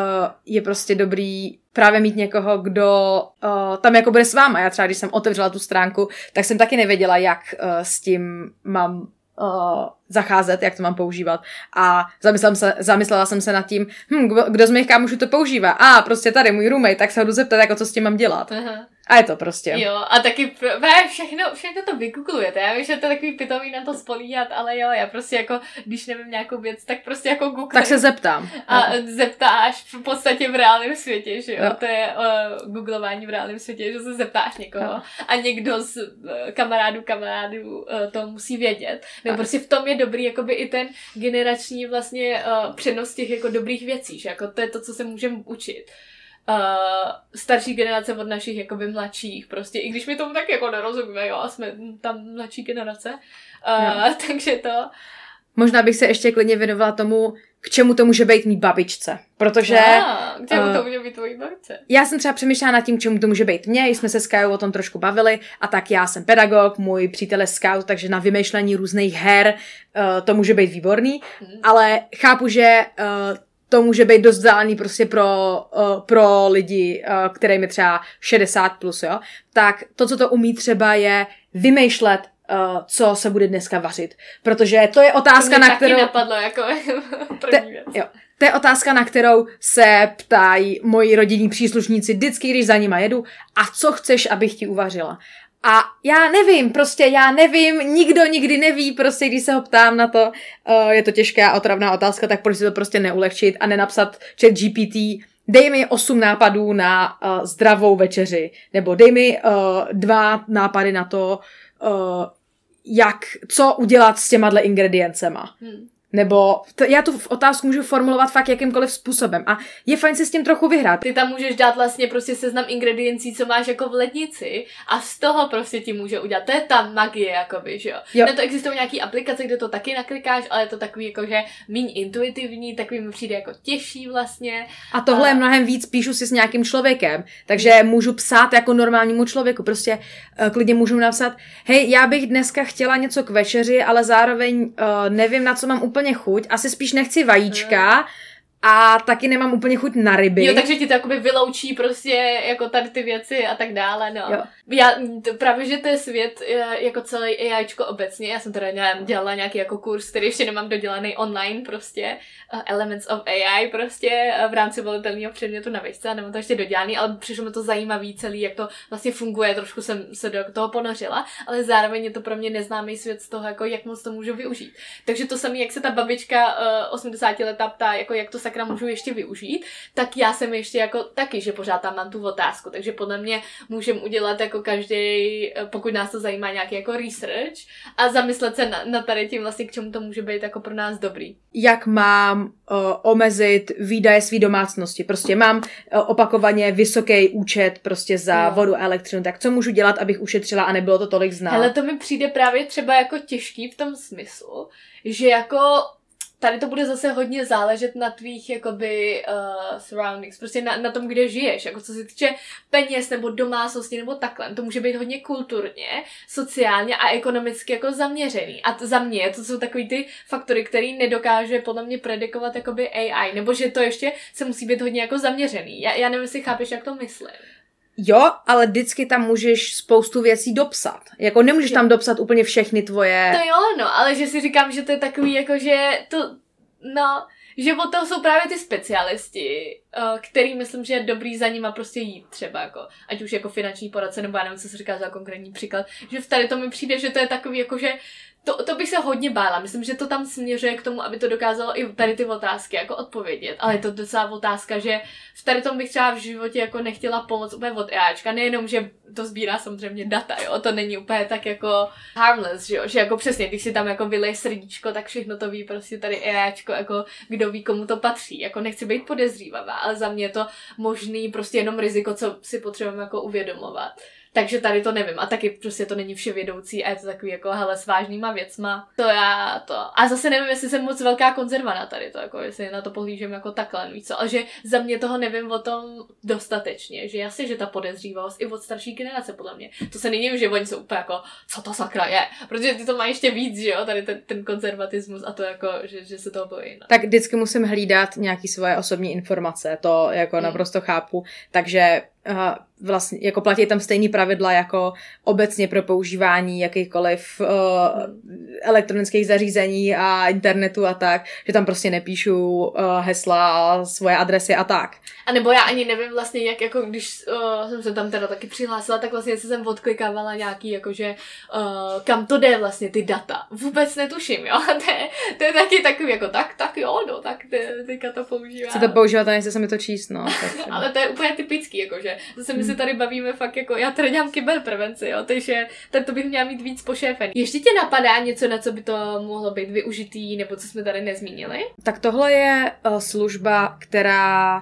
je prostě dobrý právě mít někoho, kdo uh, tam jako bude s váma. Já třeba, když jsem otevřela tu stránku, tak jsem taky nevěděla, jak uh, s tím mám uh, zacházet, jak to mám používat. A zamyslela, se, zamyslela jsem se nad tím, hm, kdo, kdo z mých kámošů to používá? A ah, prostě tady můj roommate, tak se ho jdu zeptat, jako co s tím mám dělat. Aha. A je to prostě. Jo, a taky pro, všechno, všechno to vygooglujete. Já vím, že to je takový pitomý na to spolíhat, ale jo, já prostě jako, když nevím nějakou věc, tak prostě jako googlím. Tak se zeptám. A no. zeptáš v podstatě v reálném světě, že jo? No. To je uh, googlování v reálném světě, že se zeptáš někoho no. a někdo z uh, kamarádů kamarádů uh, to musí vědět. Nebo no. prostě v tom je dobrý jakoby i ten generační vlastně uh, přenos těch jako dobrých věcí, že jako to je to, co se můžeme učit. Uh, starší generace od našich jakoby mladších prostě, i když my tomu tak jako nerozumíme, jo, jsme tam mladší generace, uh, no. takže to... Možná bych se ještě klidně věnovala tomu, k čemu to může být mý babičce, protože... Já, k čemu uh, to může být tvojí babičce? Já jsem třeba přemýšlela nad tím, k čemu to může být mně, jsme se s Kajou o tom trošku bavili a tak já jsem pedagog, můj přítel je scout, takže na vymýšlení různých her uh, to může být výborný, hmm. ale chápu, že... Uh, to může být dost vzdálený prostě pro, uh, pro lidi, uh, kterým je třeba šedesát plus, jo, tak to, co to umí třeba je vymýšlet, uh, co se bude dneska vařit. Protože to je otázka, to na kterou... To napadlo jako první věc. Te, jo. To je otázka, na kterou se ptají moji rodinní příslušníci vždycky, když za nima jedu, a co chceš, abych ti uvařila. A já nevím, prostě já nevím, nikdo nikdy neví, prostě když se ho ptám na to, uh, je to těžká otravná otázka, tak proč si to prostě neulehčit a nenapsat ChatGPT, dej mi osm nápadů na uh, zdravou večeři, nebo dej mi uh, dva nápady na to, uh, jak, co udělat s těmahle ingrediencema. Hmm. Nebo t- já tu otázku můžu formulovat fakt jakýmkoliv způsobem a je fajn si s tím trochu vyhrát. Ty tam můžeš dát vlastně prostě seznam ingrediencí, co máš jako v lednici a z toho prostě ti může udělat. To je ta magie, jakoby, že jo. jo. Ne, to existují nějaký aplikace, kde to taky naklikáš, ale je to takový jakože míň intuitivní, takový mi přijde jako těžší vlastně. A tohle a... je mnohem víc, píšu si s nějakým člověkem, takže můžu psát jako normálnímu člověku, prostě uh, klidně můžu napsat, hej, já bych dneska chtěla něco k večeři, ale zároveň uh, nevím, na co mám úplně chuť, asi spíš nechci vajíčka a taky nemám úplně chuť na ryby. Jo, takže ti to jakoby vyloučí prostě jako tady ty věci a tak dále, no. Jo. Já, to, právě, že to je svět jako celý AIčko obecně, já jsem teda dělala nějaký jako kurz, který ještě nemám dodělaný online prostě, uh, Elements of A I prostě uh, v rámci volitelného předmětu na výšce, nemám to ještě dodělaný, ale přišlo mi to zajímavý celý, jak to vlastně funguje, trošku jsem se do toho ponořila, ale zároveň je to pro mě neznámý svět z toho, jako jak moc to můžu využít. Takže to samé, jak se ta babička uh, osmdesátiletá ptá, jako jak to sakra můžu ještě využít, tak já jsem ještě jako taky, že pořád tam mám tu otázku, takže podle mě můžem udělat jako každý, pokud nás to zajímá, nějaký jako research a zamyslet se na, na tady tím vlastně, k čemu to může být jako pro nás dobrý. Jak mám uh, omezit výdaje svý domácnosti? Prostě mám uh, opakovaně vysoký účet prostě za no. vodu a elektřinu, tak co můžu dělat, abych ušetřila a nebylo to tolik znát? Hele, to mi přijde právě třeba jako těžký v tom smyslu, že jako tady to bude zase hodně záležet na tvých jakoby uh, surroundings, prostě na, na tom, kde žiješ, jako co se týče peněz nebo domácnosti nebo takhle. To může být hodně kulturně, sociálně a ekonomicky jako zaměřený. A to, za mě to jsou takový ty faktory, který nedokáže podle mě predikovat jakoby A I, nebo že to ještě se musí být hodně jako zaměřený. Já, já nevím, jestli chápeš, jak to myslím. Jo, ale vždycky tam můžeš spoustu věcí dopsat. Jako nemůžeš tam dopsat úplně všechny tvoje... To jo, no, ale že si říkám, že to je takový, jako že to... No, že od toho jsou právě ty specialisti, který myslím, že je dobrý za nima prostě jít třeba, jako, ať už jako finanční poradce, nebo já nevím, co se říká za konkrétní příklad, že v tady to mi přijde, že to je takový, jako že... To, to bych se hodně bála. Myslím, že to tam směřuje k tomu, aby to dokázalo i tady ty otázky jako odpovědět. Ale je to docela otázka, že v tady tom bych třeba v životě jako nechtěla pomoct úplně od AIčka. Nejenom, že to sbírá samozřejmě data, jo. To není úplně tak jako harmless, že jo. Že jako přesně, když si tam jako vylej srdíčko, tak všechno to ví prostě tady AIčko, jako kdo ví, komu to patří. Jako nechci být podezřívavá, ale za mě je to možný prostě jenom riziko, co si potřebujeme jako uvědomovat. Takže tady to nevím. A taky prostě to není vševědoucí a je to takový jako, hele, s vážnýma věcma. To já to. A zase nevím, jestli jsem moc velká konzerva na tady to, jako, jestli na to pohlížím jako takhle, víc co. Ale že za mě toho nevím o tom dostatečně. Že jasně, že ta podezřívavost i od starší generace, podle mě. To se není, že oni jsou úplně jako, co to sakra je. Protože ty to mají ještě víc, že jo, tady ten, ten konzervatismus a to jako, že, že se toho bojí. No. Tak vždycky musím hlídat nějaký svoje osobní informace, to jako hmm. naprosto chápu. Takže Uh, vlastně, jako platí tam stejný pravidla jako obecně pro používání jakýchkoliv uh, elektronických zařízení a internetu a tak, že tam prostě nepíšu uh, hesla, svoje adresy a tak. A nebo já ani nevím vlastně, jak jako když uh, jsem se tam teda taky přihlásila, tak vlastně jsem odklikávala nějaký jakože uh, kam to jde vlastně ty data. Vůbec netuším, jo. to, je, to je taky takový jako tak, tak jo, no, tak teďka to používám. Co to používat a nechce se mi to číst, no. Ale to je úplně typický, jakože zase my se tady bavíme fakt jako, já teda dělám kyberprevenci, jo, takže tady to bych měla mít víc pošéfený. Ještě tě napadá něco, na co by to mohlo být využitý, nebo co jsme tady nezmínili? Tak tohle je uh, služba, která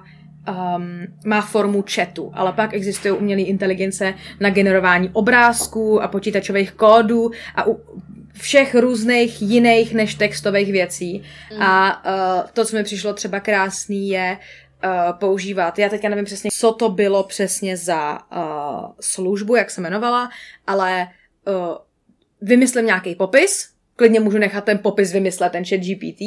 Um, má formu chatu, ale pak existují umělé inteligence na generování obrázků a počítačových kódů a u všech různých jiných než textových věcí. Mm. A uh, to, co mi přišlo třeba krásný, je Uh, používat. Já teďka nevím přesně, co to bylo přesně za uh, službu, jak se jmenovala, ale uh, vymyslím nějaký popis, klidně můžu nechat ten popis vymyslet, ten ChatGPT,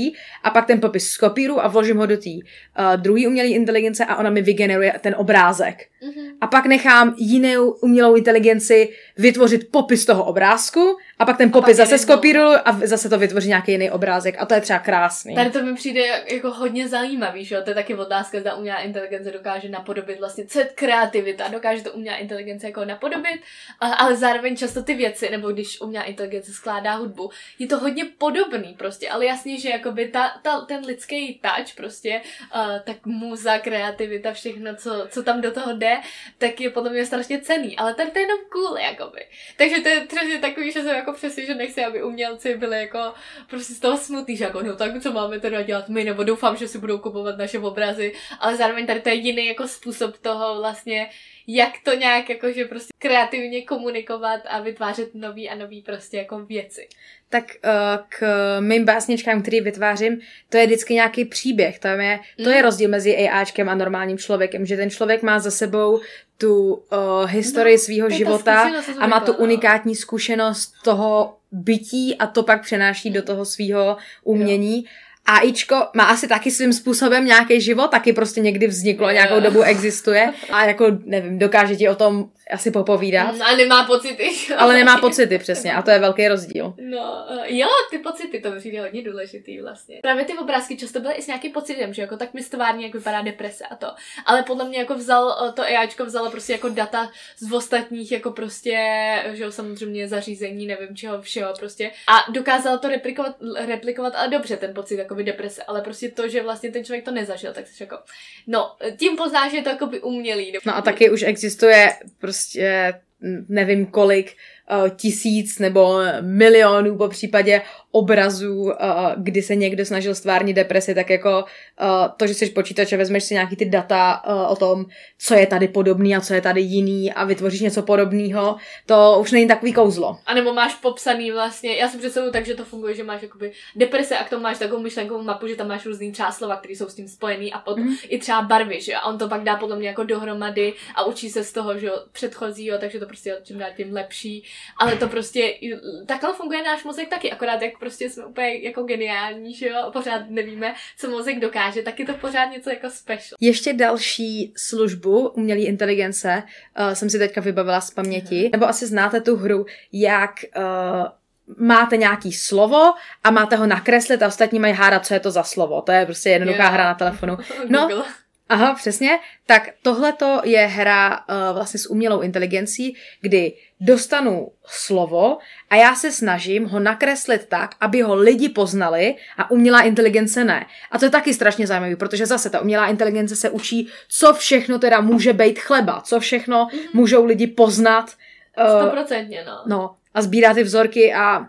a pak ten popis skopíru a vložím ho do té uh, druhé umělé inteligence a ona mi vygeneruje ten obrázek. Mm-hmm. A pak nechám jinou umělou inteligenci vytvořit popis toho obrázku A pak ten popis zase skopíruju a zase to vytvoří nějaký jiný obrázek. A to je třeba krásný. Tady to mi přijde jako hodně zajímavý, že jo? To je taky otázka, zda umělá inteligence dokáže napodobit vlastně, co je kreativita, dokáže to umělá inteligence jako napodobit, ale zároveň často ty věci, nebo když umělá inteligence skládá hudbu, je to hodně podobný prostě, ale jasně, že jakoby ta, ta, ten lidský touch prostě, uh, tak muza, kreativita, všechno, co, co tam do toho jde, tak je podle mě strašně cenný, ale tady to je jenom cool, jakoby. Takže to je třeba takový, že jsem jako přesvědčená, že nechci, aby umělci byli jako prostě z toho smutný, že jako no tak co máme teda dělat my, nebo doufám, že si budou kupovat naše obrazy, ale zároveň tady to je jiný jako způsob toho vlastně, jak to nějak jakože prostě kreativně komunikovat a vytvářet nový a nový prostě jako věci. Tak uh, k mým básničkám, který vytvářím, to je vždycky nějaký příběh. Tam je, to je rozdíl mezi AIčkem a normálním člověkem, že ten člověk má za sebou tu uh, historii no, svého života a má tu unikátní zkušenost toho bytí a to pak přenáší do toho svého umění. Jo. AIčko má asi taky svým způsobem nějaký život, taky prostě někdy vzniklo, nějakou dobu existuje a jako, nevím, dokáže ti o tom asi popovídat. A nemá pocity. Ale nemá pocity, přesně, a to je velký rozdíl. No, jo, ty pocity, to přijde hodně důležitý vlastně. Právě ty obrázky často byly i s nějakým pocitem, že jako tak mi stvárně, jak vypadá deprese a to. Ale podle mě jako vzal, to AIčko vzalo prostě jako data z ostatních, jako prostě, že jo, samozřejmě zařízení, nevím čeho, všeho prostě. A dokázalo to replikovat, replikovat ale dobře ten pocit, jako deprese, ale prostě to, že vlastně ten člověk to nezažil, tak se jako, no, tím poznáš, že je to jakoby umělý. No a taky už existuje prostě nevím kolik tisíc nebo milionů po případě obrazů, kdy se někdo snažil stvárnit depresi, tak jako to, že jsi počítač a vezmeš si nějaký ty data o tom, co je tady podobný a co je tady jiný a vytvoříš něco podobného, to už není takový kouzlo. A nebo máš popsaný vlastně, já si představuju tak, že to funguje, že máš jakoby deprese a k tomu máš takovou myšlenkovou mapu, že tam máš různý třeba slova, které jsou s tím spojený a potom mm. i třeba barvy, že a on to pak dá podle mě jako dohromady a učí se z toho, že předchozího, takže to prostě čím dál tím lepší. Ale to prostě, takhle funguje náš mozek taky, akorát jak prostě jsme úplně jako geniální, že jo, pořád nevíme, co mozek dokáže, tak je to pořád něco jako special. Ještě další službu umělé inteligence uh, jsem si teďka vybavila z paměti, nebo asi znáte tu hru, jak... Uh, máte nějaký slovo a máte ho nakreslit a ostatní mají hádat, co je to za slovo. To je prostě jednoduchá yeah. hra na telefonu. No, aha, přesně. Tak tohleto je hra uh, vlastně s umělou inteligencí, kdy dostanu slovo a já se snažím ho nakreslit tak, aby ho lidi poznali a umělá inteligence ne. A to je taky strašně zajímavé, protože zase ta umělá inteligence se učí, co všechno teda může být chleba, co všechno mm-hmm. můžou lidi poznat. sto procent uh, no. No. A sbírá ty vzorky a, uh,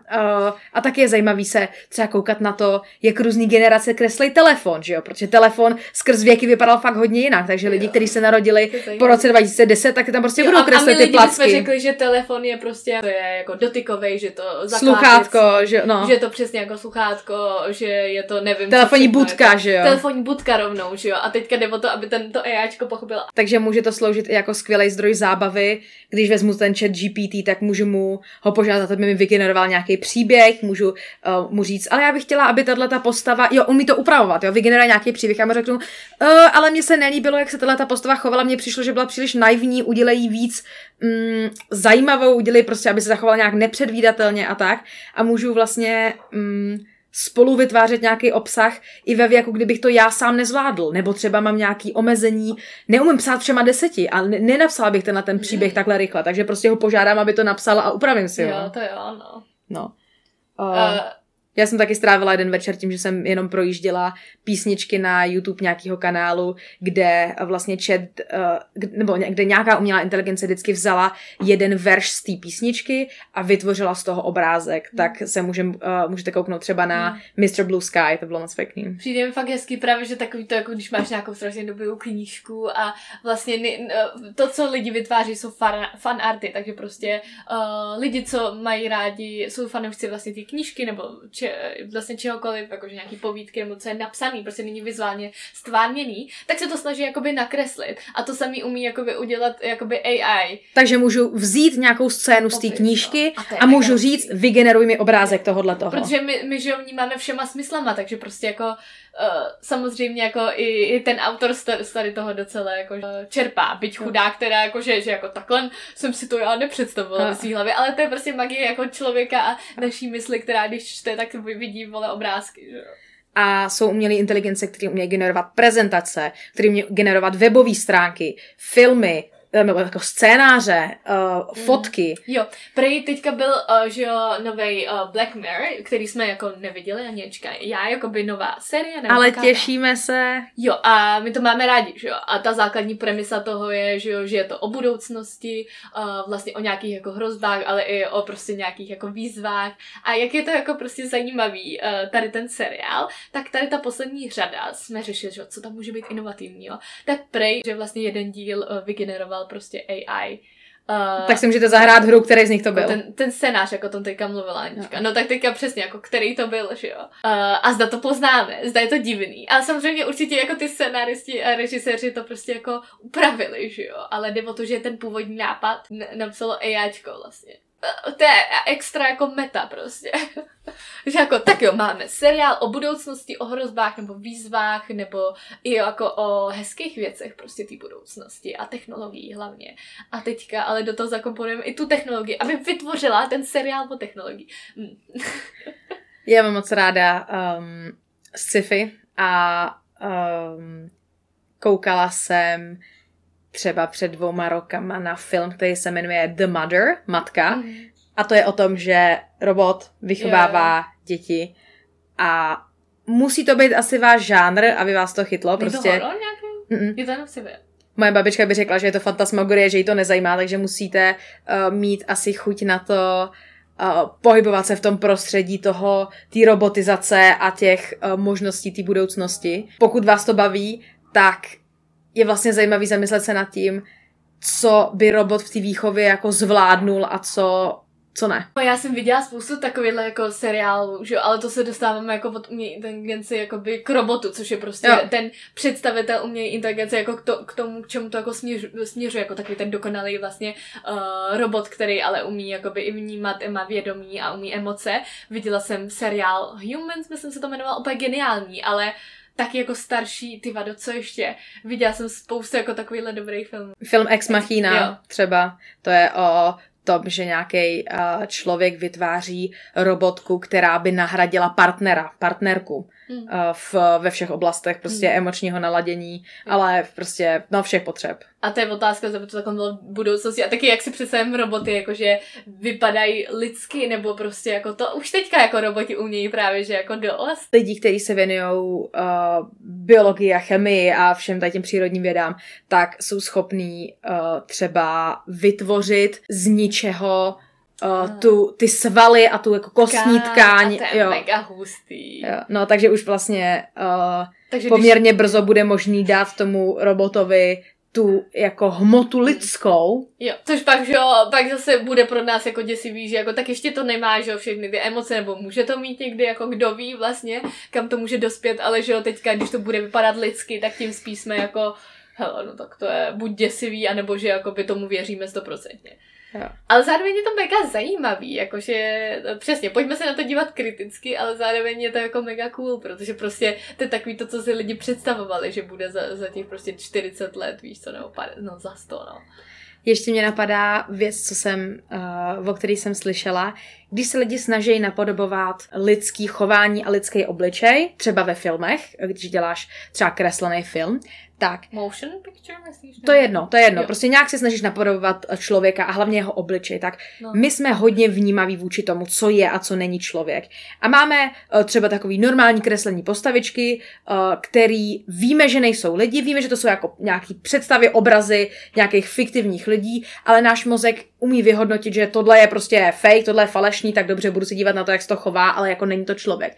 a taky je zajímavý se třeba koukat na to, jak různý generace kreslej telefon, že jo? Protože telefon skrz věky vypadal fakt hodně jinak, takže lidi, kteří se narodili po roce dva tisíce deset, tak tam prostě jo, budou kreslit ty placky. A my lidi jsme řekli, že telefon je prostě to je jako dotykovej, že to sluchátko, že, no. že je to přesně jako sluchátko, že je to nevím. Telefonní budka, jako, že jo? Telefonní budka rovnou, že jo? A teďka jde o to, aby tento AIčko pochopil. Takže může to sloužit i jako skvělý zdroj zábavy, když vezmu ten ChatGPT, tak můžu mu ho požádat, aby mi vygeneroval nějaký příběh, můžu uh, mu říct, ale já bych chtěla, aby tato postava, jo, umí to upravovat, jo, vygeneruje nějaký příběh, já mu řeknu, uh, ale mně se nelíbilo, jak se tato postava chovala, mně přišlo, že byla příliš naivní, udělej jí víc um, zajímavou, udělej prostě, aby se zachovala nějak nepředvídatelně a tak a můžu vlastně... Um, spolu vytvářet nějaký obsah i ve věku, kdybych to já sám nezvládl. Nebo třeba mám nějaký omezení. Neumím psát všema deseti, ale nenapsala bych ten na ten příběh mm. takhle rychle. Takže prostě ho požádám, aby to napsala a upravím si ho. Jo, to jo, no. no. Uh, uh. Já jsem taky strávila jeden večer tím, že jsem jenom projížděla písničky na YouTube nějakého kanálu, kde vlastně chat, uh, nebo kde nějaká umělá inteligence vždycky vzala jeden verš z té písničky a vytvořila z toho obrázek. Mm. Tak se můžem, uh, můžete kouknout třeba na mm. mister Blue Sky, to bylo moc pěkný. Přijde mi fakt hezký právě, že takový to, jako když máš nějakou strašně dobrou knížku a vlastně to, co lidi vytváří, jsou fan, fan arty, takže prostě uh, lidi, co mají rádi, jsou fanoušci vlastně ty knížky nebo če, vlastně čehokoliv, jakože nějaký povídky nebo co je napsaný, prostě není vizuálně stvárněný, tak se to snaží jakoby nakreslit. A to samý umí jakoby udělat jakoby A I. Takže můžu vzít nějakou scénu z té knížky no. a, a můžu říct, vygeneruj mi obrázek tohohle toho. Protože my, my že vnímáme všema smyslama, takže prostě jako Uh, samozřejmě jako i, i ten autor z tady toho docela jako, uh, čerpá, byť chudák teda jakože, že jako takhle jsem si to já nepředstavovala ve svý hlavě, ale to je prostě magie jako člověka a naší mysli, která když čte, tak vidí vole obrázky, že jo. A jsou umělé inteligence, které umějí generovat prezentace, které umějí generovat webové stránky, filmy, jako scénáře, uh, fotky. Mm. Jo, prej teďka byl, uh, že jo, novej uh, Black Mirror, který jsme jako neviděli ani čka. Já jako by nová série. Ale těšíme kára. se. Jo, a my to máme rádi, že jo. A ta základní premisa toho je, že jo, že je to o budoucnosti, uh, vlastně o nějakých jako hrozbách, ale i o prostě nějakých jako výzvách. A jak je to jako prostě zajímavý uh, tady ten seriál, tak tady ta poslední řada jsme řešili, že jo, co tam může být inovativního. Tak prej, že vlastně jeden díl uh, vygeneroval prostě A I. Uh, tak si můžete zahrát hru, který z nich to byl. Ten, ten scénář, jako o tom teďka mluvila Anička. No tak teďka přesně, jako který to byl, že jo. Uh, a zda to poznáme, zda je to divný. Ale samozřejmě určitě jako ty scénáristi a režiséři to prostě jako upravili, že jo. Ale jde o to, že ten původní nápad n- napsalo AIčko vlastně. To je extra jako meta prostě. Že jako, tak jo, máme seriál o budoucnosti, o hrozbách nebo výzvách, nebo i jako o hezkých věcech prostě té budoucnosti a technologií hlavně. A teďka ale do toho zakomponujeme i tu technologii, aby vytvořila ten seriál o technologii. Já mám moc ráda um, sci-fi a um, koukala jsem třeba před dvouma rokama na film, který se jmenuje The Mother, Matka. Mm. A to je o tom, že robot vychovává yeah. děti. A musí to být asi váš žánr, aby vás to chytlo. Prostě... Je to horor nějaký? Je to jenom sebe. Moje babička by řekla, že je to fantasmagorie, že jí to nezajímá, takže musíte uh, mít asi chuť na to uh, pohybovat se v tom prostředí toho, té robotizace a těch uh, možností té budoucnosti. Pokud vás to baví, tak je vlastně zajímavý zamyslet se nad tím, co by robot v té výchově jako zvládnul a co, co ne. Já jsem viděla spoustu takovýchhle jako seriálů, že? Ale to se dostáváme jako od umělé inteligence jakoby k robotu, což je prostě jo. ten představitel umělé inteligence jako k, to, k tomu, k čemu to jako směřuje, směřu, jako takový ten dokonalý vlastně uh, robot, který ale umí jakoby i vnímat, má vědomí a umí emoce. Viděla jsem seriál Humans, myslím se to jmenoval, úplně geniální, ale taky jako starší, ty vado, co ještě? Viděla jsem spoustu jako takovýhle dobrých filmů. Film Ex Machina jo. třeba, to je o tom, že nějaký uh, člověk vytváří robotku, která by nahradila partnera, partnerku mm. uh, v, ve všech oblastech prostě mm. emočního naladění, mm. ale prostě na všech potřeb. A to je otázka, zda by to takhle bylo v budoucnosti. A taky jak si představím roboty, jakože vypadají lidsky, nebo prostě jako to už teďka jako roboti umějí právě, že jako dost. Lidí, kteří se věnují uh, biologii a chemii a všem tady těm přírodním vědám, tak jsou schopní uh, třeba vytvořit z ničeho Uh, tu, ty svaly a tu jako kostní tkáň. A to je mega hustý. Jo. No, takže už vlastně uh, takže poměrně když... brzo bude možný dát tomu robotovi tu jako hmotu lidskou. Jo, což pak, že jo, pak zase bude pro nás jako děsivý, že jako tak ještě to nemá, že jo, všechny ty emoce, nebo může to mít někdy, jako kdo ví vlastně, kam to může dospět, ale že jo, teďka, když to bude vypadat lidsky, tak tím spíš jsme jako, hele, no tak to je buď děsivý, anebo že jako by tomu věříme stoprocentně. Jo. Ale zároveň je to mega zajímavý, jakože, no, přesně, pojďme se na to dívat kriticky, ale zároveň je to jako mega cool, protože prostě to je takový to, co si lidi představovali, že bude za, za těch prostě čtyřicet let, víš co, nebo padesát, no za sto, no. Ještě mě napadá věc, co jsem, uh, o který jsem slyšela, když se lidi snaží napodobovat lidský chování a lidský obličej, třeba ve filmech, když děláš třeba kreslený film, tak motion picture, myslíš? To je jedno, to je jedno. Jo. Prostě nějak se snažíš napodobovat člověka a hlavně jeho obličej, tak no. My jsme hodně vnímaví vůči tomu, co je a co není člověk. A máme uh, třeba takový normální kreslení postavičky, uh, který víme, že nejsou lidi, víme, že to jsou jako nějaký představy, obrazy nějakých fiktivních lidí, ale náš mozek umí vyhodnotit, že tohle je prostě fake, tohle je falešný, tak dobře, budu se dívat na to, jak se to chová, ale jako není to člověk.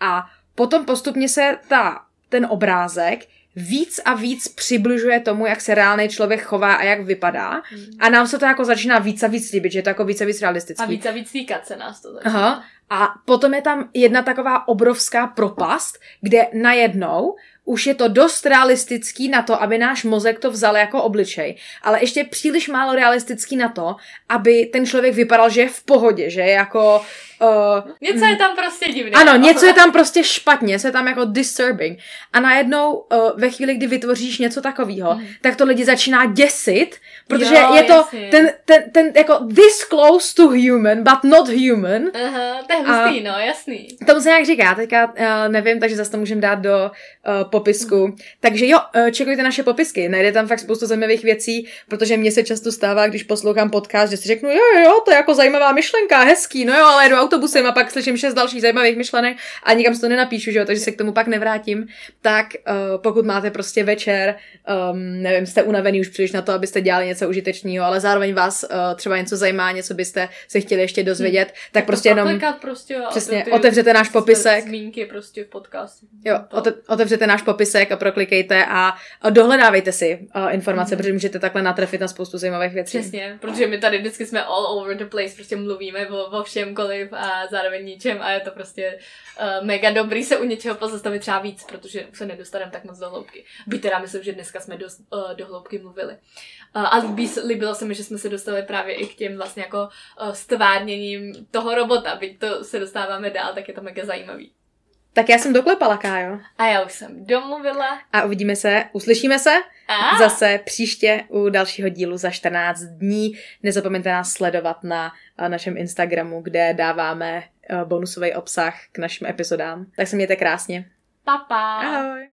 A potom postupně se ta, ten obrázek víc a víc přibližuje tomu, jak se reálný člověk chová a jak vypadá. Mm. A nám se to jako začíná víc a víc líbit, že je to jako víc a víc realistický. A víc a víc týkat se nás to začíná. Aha. A potom je tam jedna taková obrovská propast, kde najednou už je to dost realistický na to, aby náš mozek to vzal jako obličej, ale ještě příliš málo realistický na to, aby ten člověk vypadal, že je v pohodě, že je jako... Uh, něco je tam prostě divné. Ano, něco je tam prostě špatně, co je tam jako disturbing. A najednou uh, ve chvíli, kdy vytvoříš něco takového, mm. tak to lidi začíná děsit, protože jo, je to jasný. ten, ten, ten jako this close to human, but not human. Aha, to je hustý, no, jasný. Tomu se nějak říká, teďka uh, nevím, takže zase to můžeme dát do uh, popisku. Mm. Takže jo, uh, čekujte naše popisky, najde tam fakt spoustu zajímavých věcí, protože mně se často stává, když poslouchám podcast, že si řeknu, jo, jo, jo, to je jako zajímavá myšlenka, hezký, no jo, ale jdu autobusem a pak slyším šest dalších zajímavých myšlenek a nikam si to nenapíšu, že jo, takže se k tomu pak nevrátím. Tak uh, pokud máte prostě večer, um, nevím, jste unavený už příliš na to, abyste dělali něco užitečného, ale zároveň vás uh, třeba něco zajímá, něco byste se chtěli ještě dozvědět, hmm. tak, tak prostě jenom prostě, přesně, ty, otevřete náš popisek. Zmínky prostě v podcastu. Jo, ote, otevřete náš popisek a proklikejte a, a dohledávejte si uh, informace, hmm. protože můžete takhle natrefit na spoustu zajímavých věcí. Přesně, protože my tady vždycky jsme all over the place, prostě mluvíme o, o všem kolem a zároveň ničem a je to prostě uh, mega dobrý se u něčeho pozastavit třeba víc, protože se nedostaneme tak moc do hloubky. Byť teda myslím, že dneska jsme do, uh, do hloubky mluvili. Uh, a líbí, líbilo se mi, že jsme se dostali právě i k těm vlastně jako uh, stvárněním toho robota. Byť to se dostáváme dál, tak je to mega zajímavý. Tak já jsem doklepala, Kájo. A já už jsem domluvila. A uvidíme se, uslyšíme se a. zase příště u dalšího dílu za čtrnáct dní. Nezapomeňte nás sledovat na našem Instagramu, kde dáváme bonusový obsah k našim epizodám. Tak se mějte krásně. Pa, pa. Ahoj.